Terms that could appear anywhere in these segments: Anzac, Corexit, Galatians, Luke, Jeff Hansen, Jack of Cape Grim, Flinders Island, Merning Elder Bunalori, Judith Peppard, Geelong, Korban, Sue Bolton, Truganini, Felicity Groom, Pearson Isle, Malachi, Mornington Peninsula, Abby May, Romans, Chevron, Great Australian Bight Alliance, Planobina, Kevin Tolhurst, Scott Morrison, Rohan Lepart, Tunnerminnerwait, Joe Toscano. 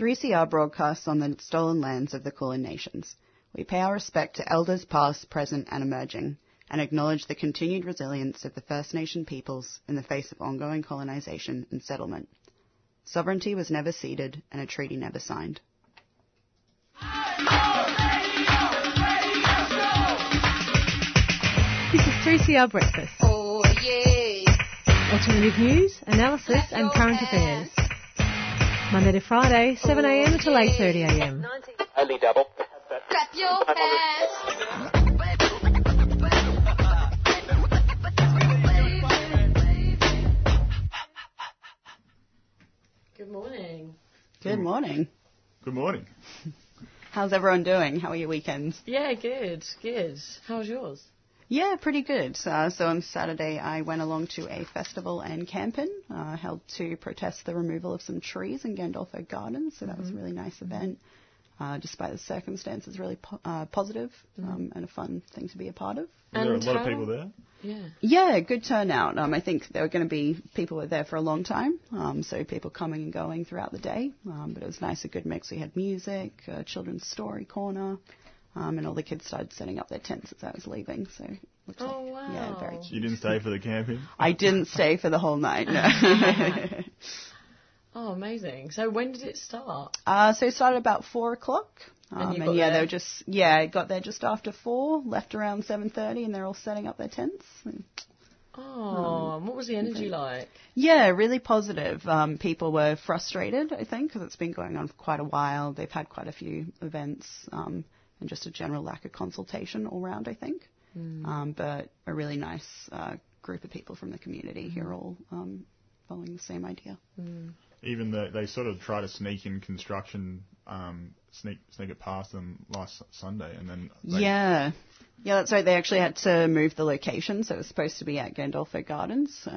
3CR broadcasts on the stolen lands of the Kulin Nations. We pay our respect to elders past, present and emerging, and acknowledge the continued resilience of the First Nation peoples in the face of ongoing colonisation and settlement. Sovereignty was never ceded and a treaty never signed. This is 3CR Breakfast. Oh, yeah. Alternative news, analysis and current affairs. Monday to Friday, 7am to 8:30am. Only double. Clap your hands. Good morning. Good morning. Good morning. How's everyone doing? How are your weekends? Yeah, good, good. How's yours? Yeah, pretty good. So on Saturday I went along to a festival and campin' held to protest the removal of some trees in Gandolfo Gardens, so that was a really nice event. Despite the circumstances, really positive and a fun thing to be a part of. And there were a lot of people there? Yeah. Yeah, good turnout. I think there were going to be people were there for a long time, so people coming and going throughout the day. But it was nice, a good mix. We had music, a children's story corner, and all the kids started setting up their tents as I was leaving. So it looked like, wow. Yeah, very cute. You didn't stay for the camping? I didn't stay for the whole night, no. Oh, amazing. So when did it start? So it started about 4 o'clock. And yeah, they were just, got there just after 4, left around 7:30, and they're all setting up their tents. Oh, what was the energy like? Yeah, really positive. People were frustrated, I think, because it's been going on for quite a while. They've had quite a few events and just a general lack of consultation all round, I think. But a really nice group of people from the community who are all following the same idea. Even though they sort of try to sneak in construction, sneak it past them last Sunday, and then yeah, that's right. They actually had to move the location, so it was supposed to be at Gandolfo Gardens,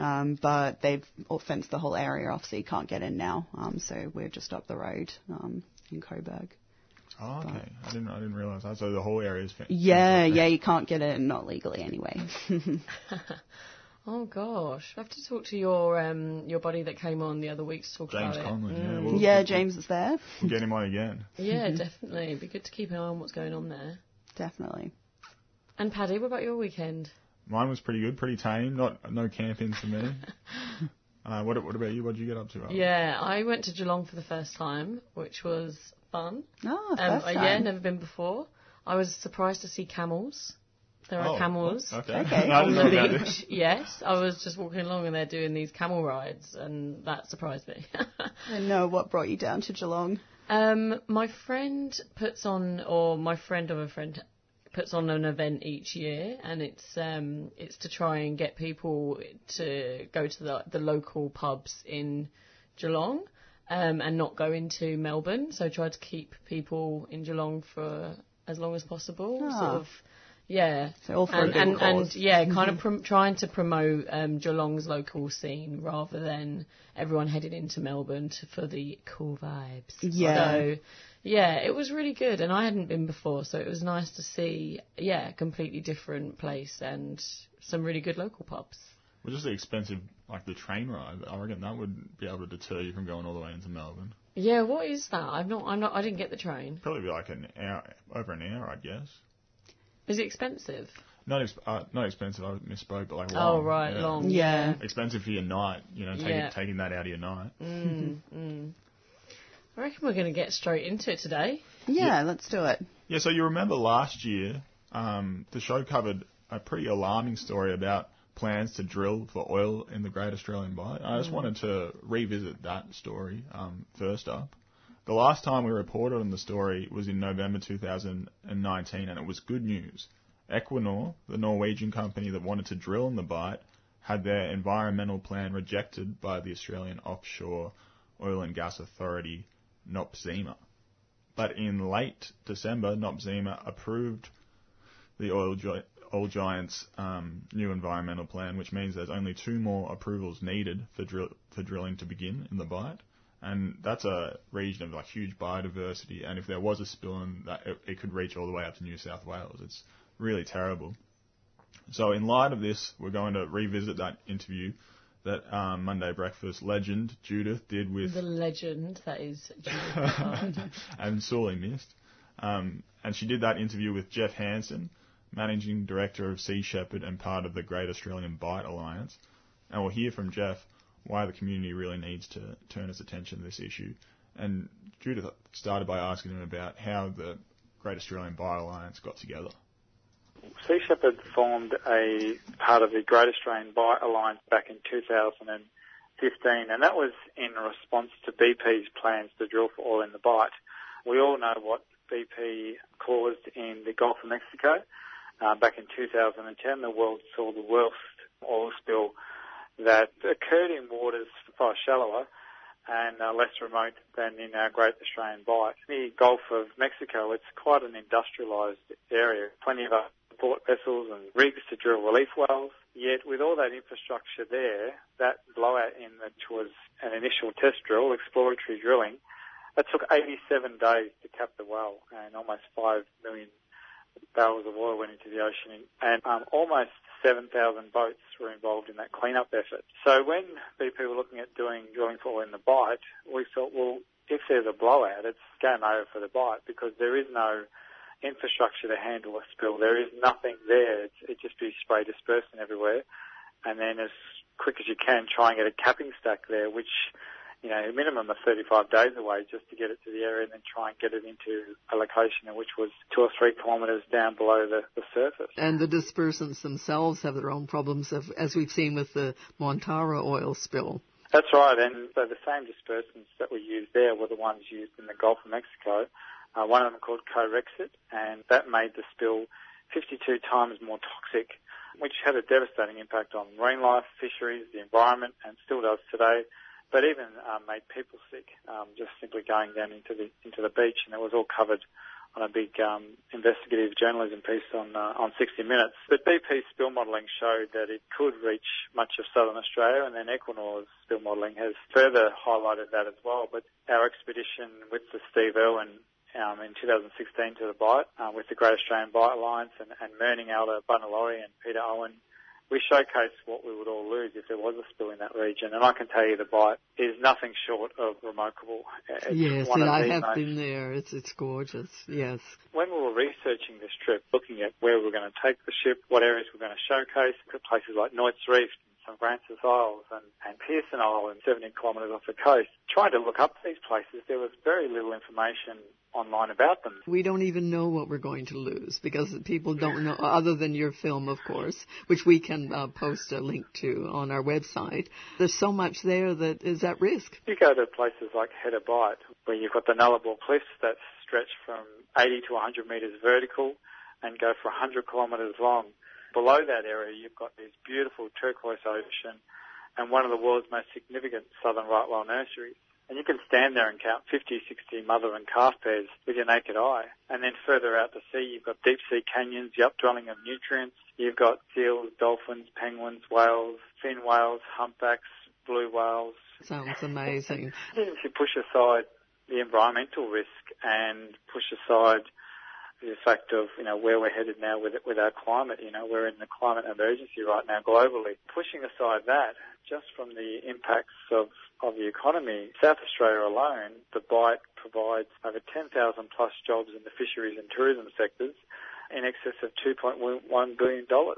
but they've all fenced the whole area off, so you can't get in now. So we're just up the road in Coburg. Oh, okay. But I didn't realise that. So the whole area is fenced. Yeah, you can't get in, not legally anyway. Oh gosh, I have to talk to your buddy that came on the other week to talk James about Conlon, it. James Conlon, yeah. We'll James is there. We'll get him on again. Yeah, definitely. It'd be good to keep an eye on what's going on there. Definitely. And Paddy, what about your weekend? Mine was pretty good, pretty tame. No camping for me. What about you? What did you get up to? Alan? Yeah, I went to Geelong for the first time, which was fun. Oh, first time. Yeah, never been before. I was surprised to see camels. There are camels okay. on the beach. Yes, I was just walking along and they're doing these camel rides, and that surprised me. And what brought you down to Geelong? My friend of a friend puts on an event each year, and it's to try and get people to go to the local pubs in Geelong, and not go into Melbourne. So try to keep people in Geelong for as long as possible. Sort of. Yeah, so all for a good cause. And kind of trying to promote Geelong's local scene rather than everyone heading into Melbourne for the cool vibes. Yeah. So, yeah, it was really good, and I hadn't been before, so it was nice to see, a completely different place and some really good local pubs. Well, just the expensive, like the train ride, I reckon that would be able to deter you from going all the way into Melbourne. Yeah, what is that? I didn't get the train. Probably be like over an hour, I guess. Is it expensive? Not expensive, I misspoke, but like long. Oh, right, long. Yeah. Expensive for your night, taking that out of your night. I reckon we're going to get straight into it today. Yeah, let's do it. Yeah, so you remember last year, the show covered a pretty alarming story about plans to drill for oil in the Great Australian Bight. I just wanted to revisit that story first up. The last time we reported on the story was in November 2019, and it was good news. Equinor, the Norwegian company that wanted to drill in the Bight, had their environmental plan rejected by the Australian Offshore Oil and Gas Authority, Nopsema. But in late December, Nopsema approved the oil giant's new environmental plan, which means there's only 2 more approvals needed for drilling to begin in the Bight. And that's a region of huge biodiversity, and if there was a spill in that, it could reach all the way up to New South Wales. It's really terrible. So in light of this, we're going to revisit that interview that Monday Breakfast legend Judith did with... The legend, that is Judith. And sorely missed. And she did that interview with Jeff Hansen, Managing Director of Sea Shepherd and part of the Great Australian Bight Alliance. And we'll hear from Jeff why the community really needs to turn its attention to this issue. And Judith started by asking him about how the Great Australian Bight Alliance got together. Sea Shepherd formed a part of the Great Australian Bight Alliance back in 2015, and that was in response to BP's plans to drill for oil in the Bight. We all know what BP caused in the Gulf of Mexico. Back in 2010, the world saw the worst oil spill that occurred in waters far shallower and less remote than in our Great Australian Bight. The Gulf of Mexico, it's quite an industrialised area, plenty of port vessels and rigs to drill relief wells. Yet with all that infrastructure there, that blowout in which was an initial test drill, exploratory drilling, that took 87 days to cap the well, and almost 5 million barrels of oil went into the ocean, and almost 7,000 boats were involved in that cleanup effort. So when BP were looking at doing drilling for oil in the Bight, we thought, well, if there's a blowout, it's game over for the Bight because there is no infrastructure to handle a spill. There is nothing there. It'd just be spray dispersing everywhere. And then as quick as you can, try and get a capping stack there, which... you know, a minimum of 35 days away just to get it to the area and then try and get it into a location which was 2 or 3 kilometres down below the surface. And the dispersants themselves have their own problems, as we've seen with the Montara oil spill. That's right, and so the same dispersants that were used there were the ones used in the Gulf of Mexico. One of them called Corexit, and that made the spill 52 times more toxic, which had a devastating impact on marine life, fisheries, the environment, and still does today. But even made people sick, just simply going down into the beach, and it was all covered on a big investigative journalism piece on 60 Minutes. But BP spill modelling showed that it could reach much of southern Australia, and then Equinor's spill modelling has further highlighted that as well. But our expedition with the Steve Irwin in 2016 to the Bight, with the Great Australian Bight Alliance and Merning Elder Bunalori and Peter Owen, we showcase what we would all lose if there was a spill in that region. And I can tell you the Bight is nothing short of remarkable. It's yes, and I have been there. It's gorgeous, yes. When we were researching this trip, looking at where we were going to take the ship, what areas we were going to showcase, places like Noyts Reef, St. Francis Isles and Pearson Isle and 70 kilometres off the coast, trying to look up these places, there was very little information online about them. We don't even know what we're going to lose because people don't know, other than your film, of course, which we can post a link to on our website. There's so much there that is at risk. You go to places like Head of Bight, where you've got the Nullarbor Cliffs that stretch from 80 to 100 metres vertical and go for 100 kilometres long. Below that area, you've got this beautiful turquoise ocean and one of the world's most significant southern right whale nurseries. And you can stand there and count 50, 60 mother and calf pairs with your naked eye. And then further out to sea, you've got deep sea canyons, the updwelling of nutrients. You've got seals, dolphins, penguins, whales, fin whales, humpbacks, blue whales. Sounds amazing. And if you push aside the environmental risk and push aside the fact of, you know, where we're headed now with our climate, you know, we're in the climate emergency right now globally. Pushing aside that, just from the impacts of the economy, South Australia alone, the Bight provides over 10,000 plus jobs in the fisheries and tourism sectors in excess of $2.1 billion, all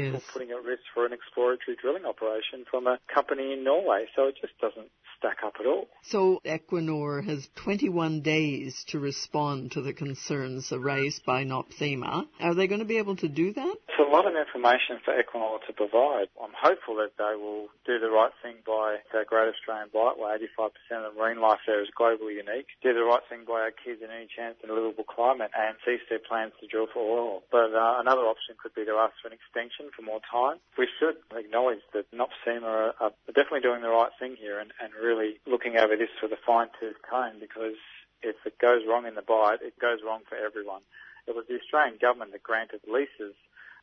yes. for putting at risk for an exploratory drilling operation from a company in Norway. So it just doesn't stack up at all. So Equinor has 21 days to respond to the concerns raised by Nopsema. Are they going to be able to do that? It's a lot of information for Equinor to provide. I'm hopeful that they will do the right thing by the Great Australian Bight, where 85% of the marine life there is globally unique, do the right thing by our kids in any chance in a livable climate, and cease their plans to drill for oil. But another option could be to ask for an extension for more time. We should acknowledge that Nopsema are definitely doing the right thing here and really looking over this with a fine-tooth comb, because if it goes wrong in the Bight, it goes wrong for everyone. It was the Australian government that granted leases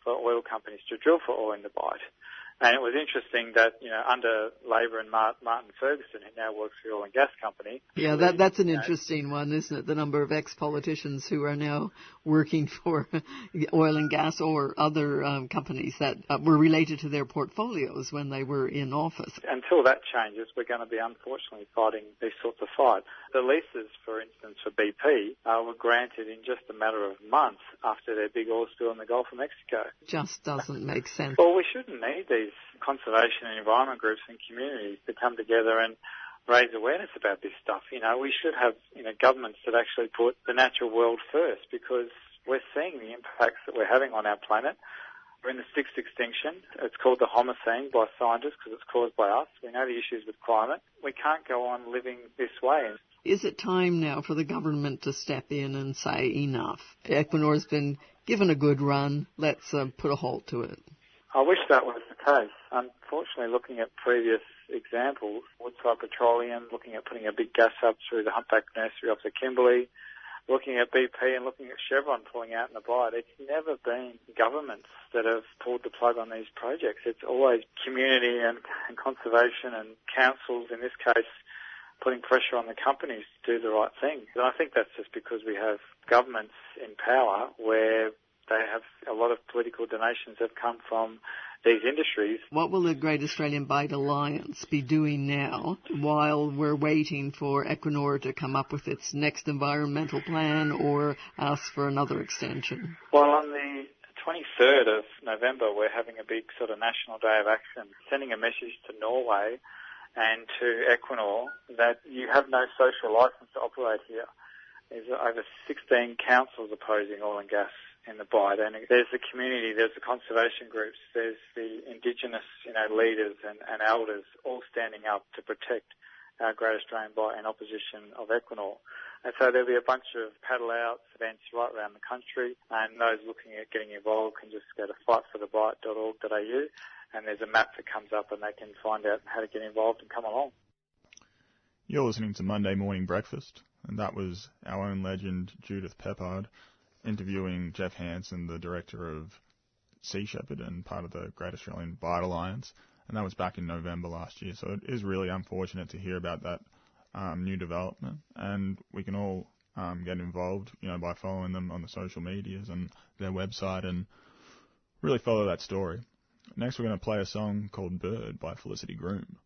for oil companies to drill for oil in the Bight. And it was interesting that, you know, under Labor and Martin Ferguson, who now works for the oil and gas company. Yeah, that's an interesting one, isn't it? The number of ex-politicians who are now working for oil and gas or other companies that were related to their portfolios when they were in office. Until that changes, we're going to be unfortunately fighting these sorts of fights. The leases, for instance, for BP were granted in just a matter of months after their big oil spill in the Gulf of Mexico. Just doesn't make sense. Well, we shouldn't need these conservation and environment groups and communities to come together and raise awareness about this stuff. You know, we should have, you know, governments that actually put the natural world first, because we're seeing the impacts that we're having on our planet. We're in the sixth extinction. It's called the Holocene by scientists because it's caused by us. We know the issues with climate. We can't go on living this way. Is it time now for the government to step in and say enough? Equinor's been given a good run. Let's put a halt to it. I wish that was the case. Unfortunately, looking at previous examples, Woodside Petroleum, looking at putting a big gas hub through the humpback nursery off the Kimberley, looking at BP and looking at Chevron pulling out in the Bight, it's never been governments that have pulled the plug on these projects. It's always community and conservation and councils, in this case, putting pressure on the companies to do the right thing. And I think that's just because we have governments in power where they have a lot of political donations that have come from these industries. What will the Great Australian Bight Alliance be doing now while we're waiting for Equinor to come up with its next environmental plan or ask for another extension? Well, on the 23rd of November, we're having a big sort of national day of action, sending a message to Norway and to Equinor that you have no social license to operate here. There's over 16 councils opposing oil and gas in the Bight, and there's the community, there's the conservation groups, there's the indigenous, you know, leaders and elders all standing up to protect our Great Australian Bight in opposition of Equinor. And so there'll be a bunch of paddle outs, events right around the country, and those looking at getting involved can just go to fightforthebight.org.au, and there's a map that comes up and they can find out how to get involved and come along. You're listening to Monday Morning Breakfast, and that was our own legend, Judith Peppard, interviewing Jeff Hansen, the director of Sea Shepherd and part of the Great Australian Bight Alliance, and that was back in November last year. So it is really unfortunate to hear about that new development, and we can all get involved, you know, by following them on the social medias and their website and really follow that story. Next, we're going to play a song called Bird by Felicity Groom.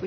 We're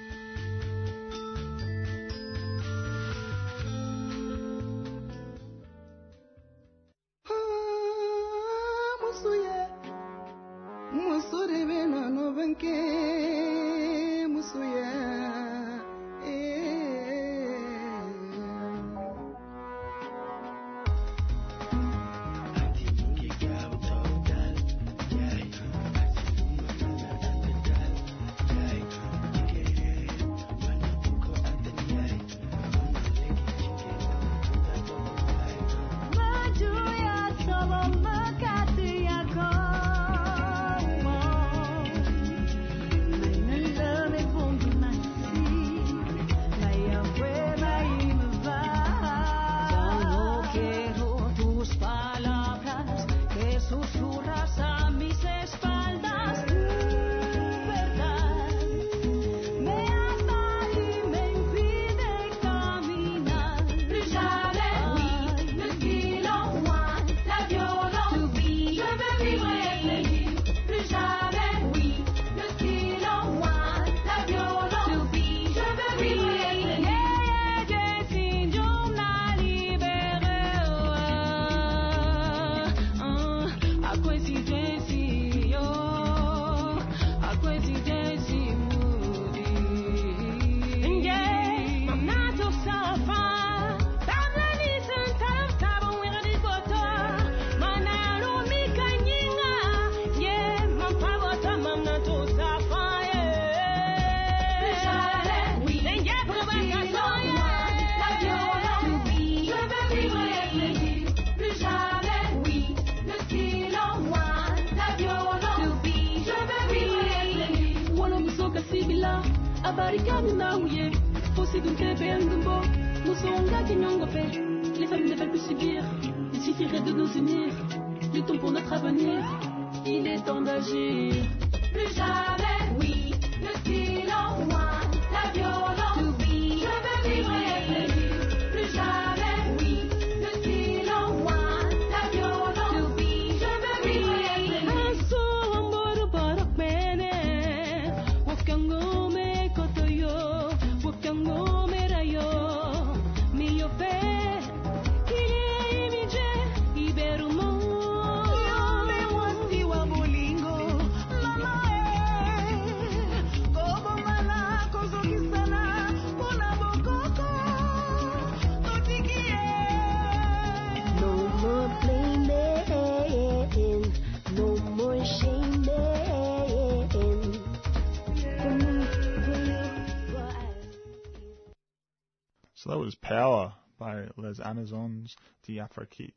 Les Amazones d'Afrique.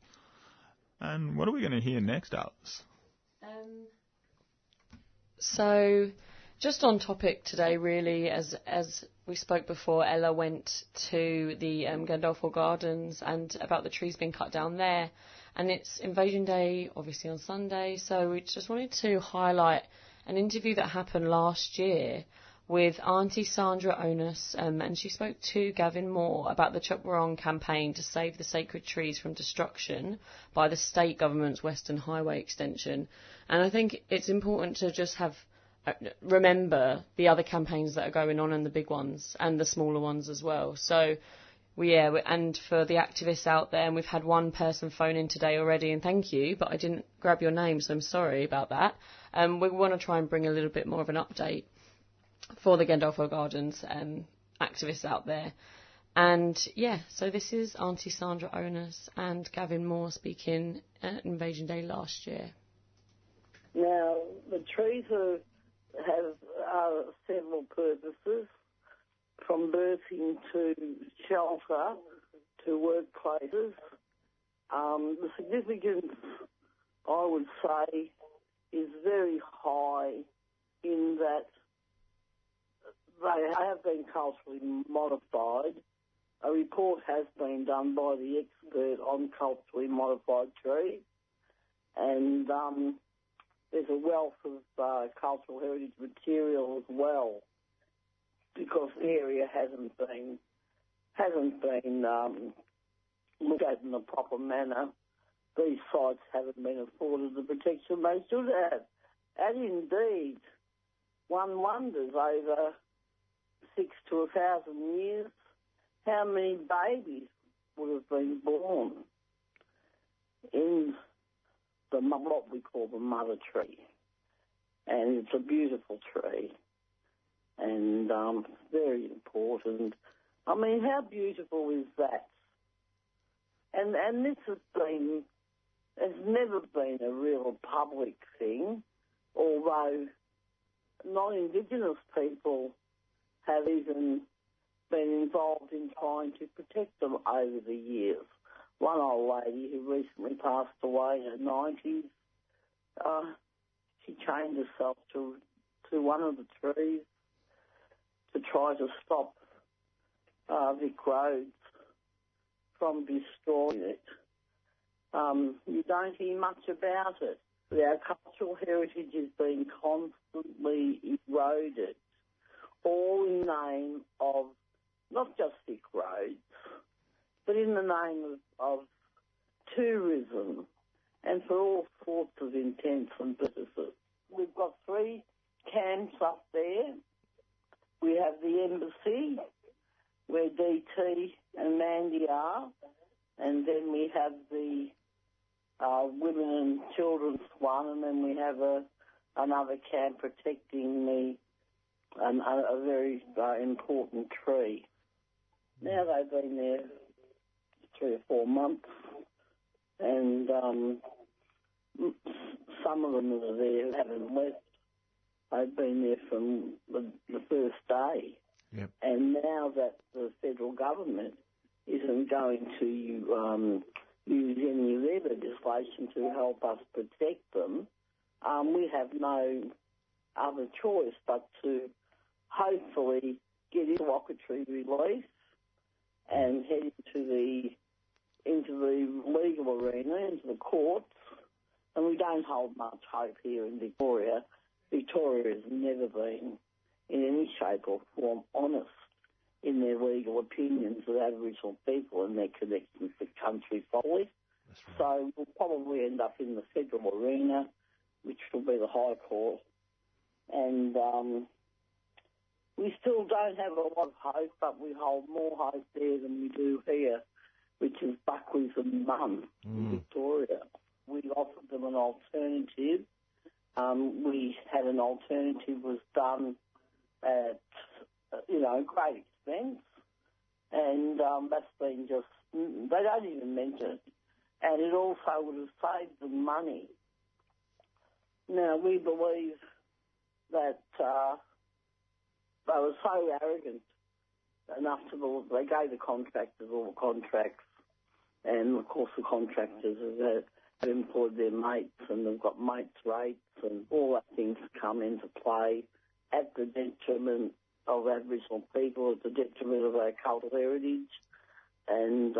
And what are we going to hear next, Alice? So, just on topic today, really, as we spoke before, Ella went to the Gandolfo Gardens and about the trees being cut down there. And it's Invasion Day, obviously, on Sunday. So we just wanted to highlight an interview that happened last year with Auntie Sandra Onus, and she spoke to Gavin Moore about the Djab Wurrung campaign to save the sacred trees from destruction by the state government's Western Highway extension. And I think it's important to just have remember the other campaigns that are going on, and the big ones and the smaller ones as well. So, yeah, and for the activists out there, and we've had one person phone in today already, and thank you, but I didn't grab your name, so I'm sorry about that. We want to try and bring a little bit more of an update for the Gandolfo Gardens activists out there. And, yeah, so this is Auntie Sandra Onus and Gavin Moore speaking at Invasion Day last year. Now, the trees have several purposes, from birthing to shelter to workplaces. The significance, I would say, is very high in that they have been culturally modified. A report has been done by the expert on culturally modified trees, and there's a wealth of cultural heritage material as well, because the area hasn't been looked at in a proper manner. These sites haven't been afforded the protection they should have. And indeed, one wonders over 6 to 1,000 years how many babies would have been born in the what we call the mother tree. And it's a beautiful tree. And very important. I mean, how beautiful is that? And this has never been a real public thing, although non-Indigenous people have even been involved in trying to protect them over the years. One old lady who recently passed away in her 90s, she chained herself to one of the trees to try to stop Vic Roads from destroying it. You don't hear much about it. Our cultural heritage is being constantly eroded, all in name of not just Vic Roads, but in the name of tourism and for all sorts of intents and purposes. We've got 3 camps up there. We have the embassy, where DT and Mandy are, and then we have the women and children's one, and then we have another camp protecting a very important tree. Now they've been there 3 or 4 months, and some of them that are there haven't left. They've been there from the first day. Yep. And now that the federal government isn't going to use any of their legislation to help us protect them, we have no other choice but to hopefully get interlocutory release and head into the legal arena, into the courts. And we don't hold much hope here in Victoria. Victoria has never been, in any shape or form, honest in their legal opinions of Aboriginal people and their connections to country folly. Right. So we'll probably end up in the federal arena, which will be the High Court. And we still don't have a lot of hope, but we hold more hope there than we do here, which is Buckley's and Mum in Victoria. We offered them an alternative. We had an alternative was done at, great expense, and that's been just, they don't even mention it. And it also would have saved them money. Now, we believe that they were so arrogant enough to, they gave the contractors all the contracts, and, of course, the contractors have employed their mates, and they've got mates rates, and all that things come into play at the detriment of Aboriginal people, at the detriment of our cultural heritage, and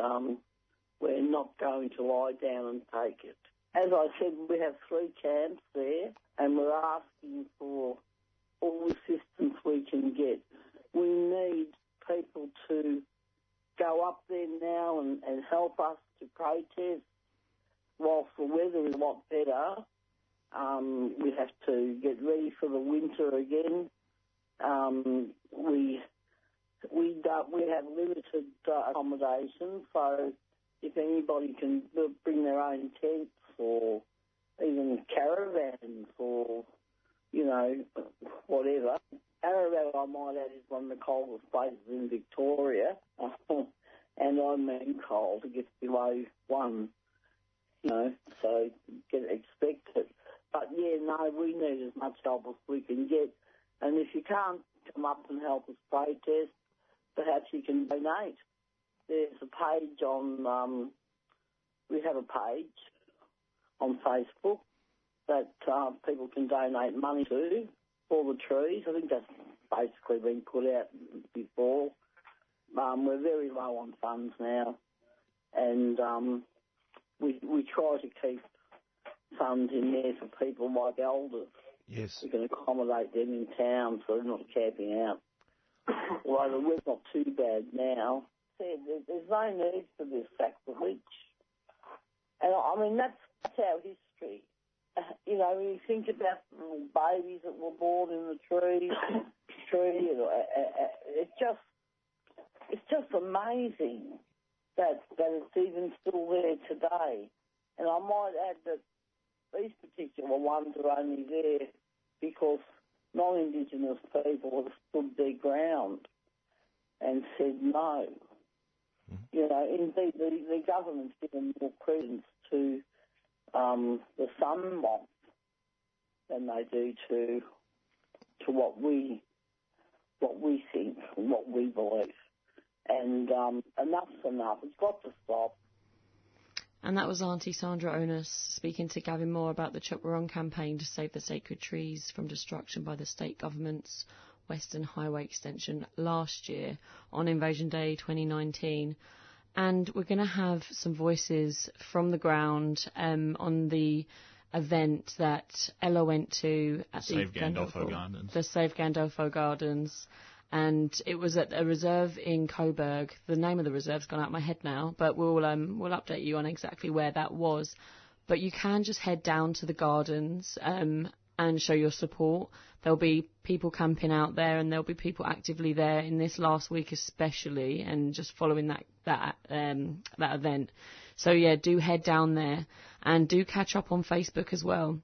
we're not going to lie down and take it. As I said, we have 3 camps there, and we're asking for all assistance we can get. We need people to go up there now and help us to protest. Whilst the weather is a lot better, we have to get ready for the winter again. We have limited accommodation, so if anybody can bring their own tents or even caravans or, you know, whatever. Ararat, I might add, is one of the coldest places in Victoria, and I mean cold. It gets below one, you know, so you can expect it. But, yeah, no, we need as much help as we can get. And if you can't come up and help us protest, perhaps you can donate. There's a page on, we have a page on Facebook that people can donate money to for the trees. I think that's basically been put out before. We're very low on funds now, and we try to keep funds in there for people like elders. Yes. We can accommodate them in town so they're not camping out. Although the weather's not too bad now. See, there's no need for this sacrilege. And, I mean, that's our history. You know, when you think about the little babies that were born in the tree, it's just amazing that it's even still there today. And I might add that these particular ones are only there because non-Indigenous people have stood their ground and said no. Mm-hmm. You know, indeed, the government's given more credence to the sun moth than they do to what we think, what we believe. And enough's enough. It's got to stop. And that was Auntie Sandra Onus speaking to Gavin Moore about the Djab Wurrung campaign to save the sacred trees from destruction by the state government's Western Highway Extension last year on Invasion Day 2019. And we're going to have some voices from the ground on the event that Ella went to at Save Gandolfo Gardens. The Save Gandolfo Gardens. And it was at a reserve in Coburg. The name of the reserve's gone out of my head now, but we'll update you on exactly where that was. But you can just head down to the gardens and show your support. There'll be people camping out there, and there'll be people actively there in this last week especially, and just following that event. So, yeah, do head down there and do catch up on Facebook as well.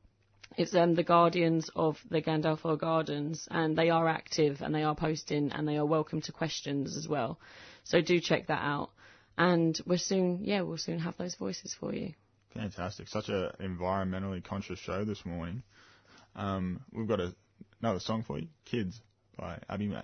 It's the Guardians of the Gandolfo Gardens, and they are active and they are posting and they are welcome to questions as well. So do check that out. And we'll soon have those voices for you. Fantastic. Such an environmentally conscious show this morning. We've got another song for you, Kids by Abby May.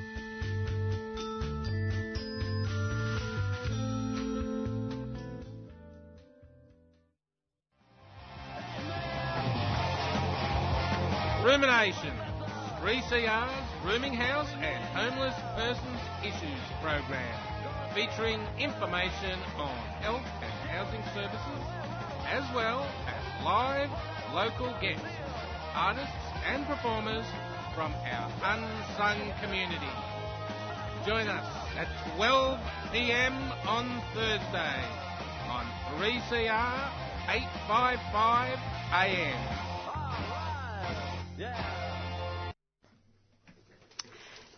Rumination, 3CR's Rooming House and Homeless Persons Issues program, featuring information on health and housing services, as well as live local guests, artists and performers from our unsung community. Join us at 12 p.m. on Thursday on 3CR 855 AM. Yeah.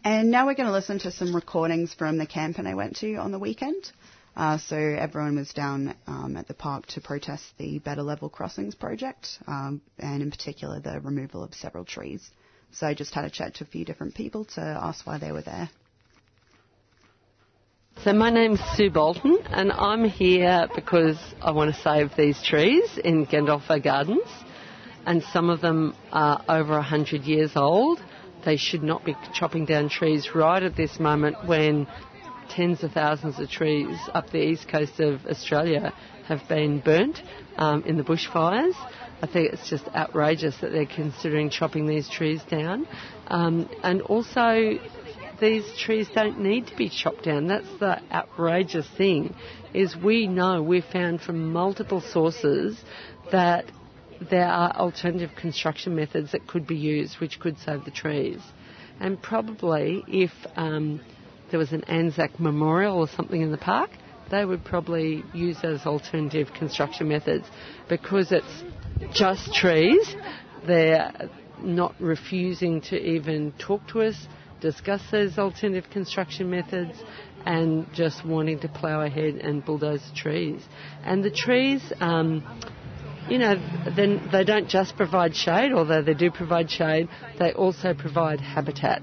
And now we're going to listen to some recordings from the campaign I went to on the weekend. So everyone was down at the park to protest the Better Level Crossings project, and in particular the removal of several trees. So I just had a chat to a few different people to ask why they were there. So my name's Sue Bolton, and I'm here because I want to save these trees in Gandolfo Gardens. And some of them are over 100 years old. They should not be chopping down trees right at this moment when tens of thousands of trees up the east coast of Australia have been burnt in the bushfires. I think it's just outrageous that they're considering chopping these trees down. And also, these trees don't need to be chopped down. That's the outrageous thing, is we know, we've found from multiple sources that there are alternative construction methods that could be used which could save the trees. And probably if there was an Anzac memorial or something in the park, they would probably use those alternative construction methods, because it's just trees. They're not refusing to even talk to us, discuss those alternative construction methods, and just wanting to plough ahead and bulldoze the trees. And the trees... you know, then they don't just provide shade, although they do provide shade, they also provide habitat.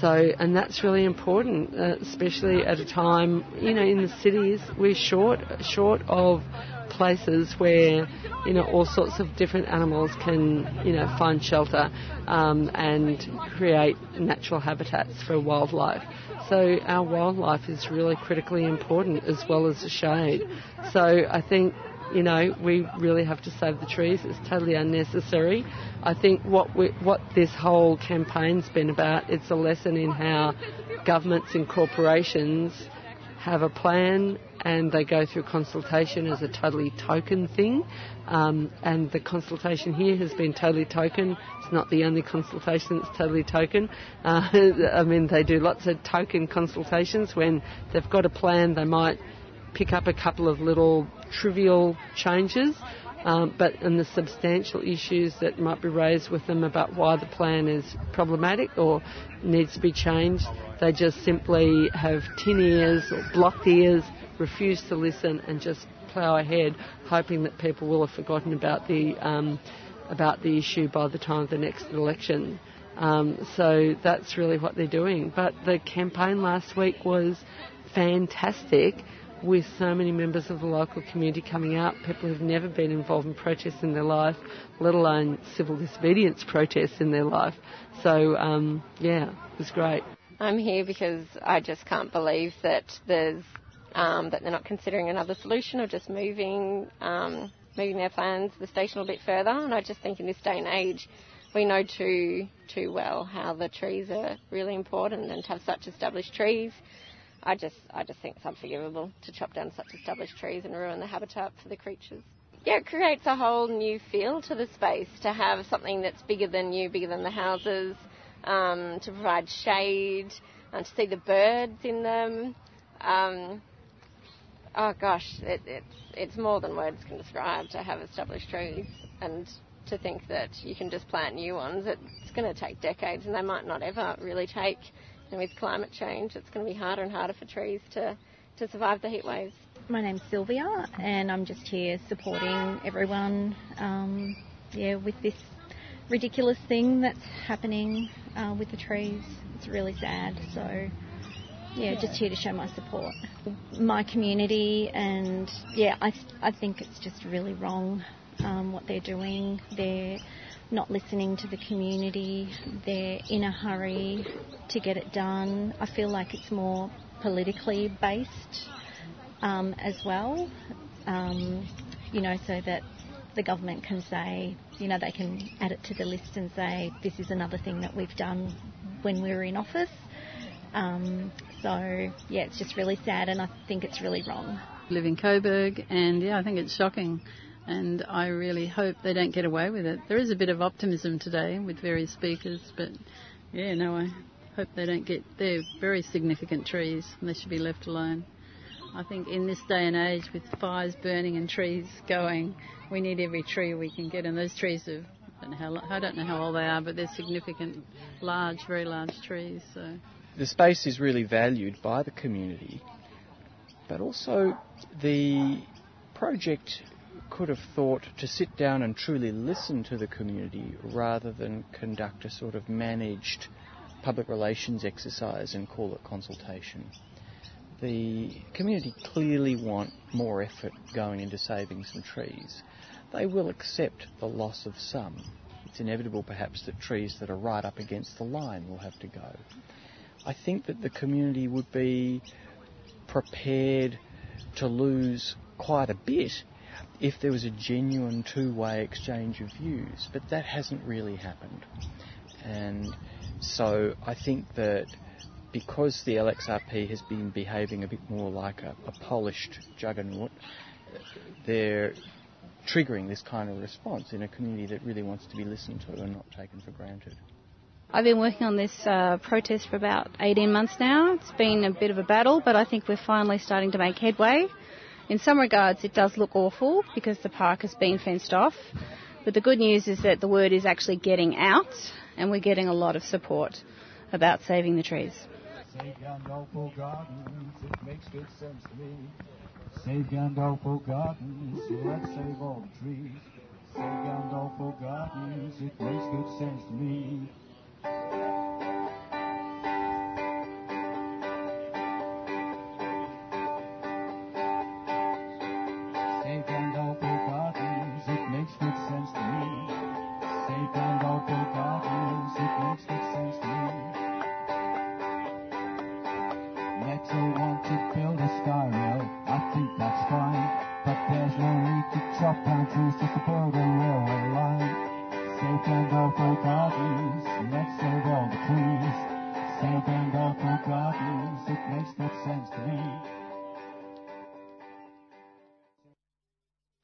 So, and that's really important, especially at a time, you know, in the cities, we're short of places where, you know, all sorts of different animals can, you know, find shelter and create natural habitats for wildlife. So our wildlife is really critically important, as well as the shade. So I think, you know, we really have to save the trees. It's totally unnecessary. I think what this whole campaign's been about, it's a lesson in how governments and corporations have a plan and they go through consultation as a totally token thing. And the consultation here has been totally token. It's not the only consultation that's totally token. I mean, they do lots of token consultations. When they've got a plan, they might pick up a couple of little trivial changes, but in the substantial issues that might be raised with them about why the plan is problematic or needs to be changed, they just simply have tin ears or blocked ears, refuse to listen and just plough ahead, hoping that people will have forgotten about the issue by the time of the next election. So that's really what they're doing. But the campaign last week was fantastic, with so many members of the local community coming out, people who've never been involved in protests in their life, let alone civil disobedience protests in their life. So, yeah, it was great. I'm here because I just can't believe that there's that they're not considering another solution or just moving their plans, the station, a bit further. And I just think in this day and age, we know too well how the trees are really important, and to have such established trees I just think it's unforgivable to chop down such established trees and ruin the habitat for the creatures. Yeah, it creates a whole new feel to the space to have something that's bigger than you, bigger than the houses, to provide shade, and to see the birds in them. Oh gosh, it's more than words can describe to have established trees, and to think that you can just plant new ones. It's going to take decades, and they might not ever really take. And with climate change, it's going to be harder and harder for trees to survive the heat waves. My name's Sylvia, and I'm just here supporting everyone with this ridiculous thing that's happening with the trees. It's really sad. So, yeah, just here to show my support. My community, and, yeah, I think it's just really wrong what they're doing. They're not listening to the community. They're in a hurry to get it done. I feel like it's more politically based as well, so that the government can say, they can add it to the list and say this is another thing that we've done when we were in office. It's just really sad, and I think it's really wrong. I live in Coburg, and, I think it's shocking, and I really hope they don't get away with it. There is a bit of optimism today with various speakers, but, I hope they don't get... They're very significant trees, and they should be left alone. I think in this day and age, with fires burning and trees going, we need every tree we can get. And those trees are, I don't know how old they are, but they're significant, large, very large trees. So the space is really valued by the community, but also the project could have thought to sit down and truly listen to the community rather than conduct a sort of managed public relations exercise and call it consultation. The community clearly want more effort going into saving some trees. They will accept the loss of some. It's inevitable, perhaps, that trees that are right up against the line will have to go. I think that the community would be prepared to lose quite a bit if there was a genuine two-way exchange of views, but that hasn't really happened. And so I think that because the LXRP has been behaving a bit more like a polished juggernaut, they're triggering this kind of response in a community that really wants to be listened to and not taken for granted. I've been working on this protest for about 18 months now. It's been a bit of a battle, but I think we're finally starting to make headway. In some regards, it does look awful because the park has been fenced off, but the good news is that the word is actually getting out, and we're getting a lot of support about saving the trees. Save Gandolfo Gardens, it makes good sense to me. Save Gandolfo Gardens, let's save all the trees. Save Gandolfo Gardens, it makes good sense to me. Save Gandolfo Gardens, it makes good sense to me. Save Gandolfo Gardens, it makes good sense to me. Metro want to build a sky rail, I think that's fine, but there's no need to chop down trees just to build a railway line. Save Gandolfo Gardens, let's save all the trees. Save Gandolfo Gardens, it makes good sense to me.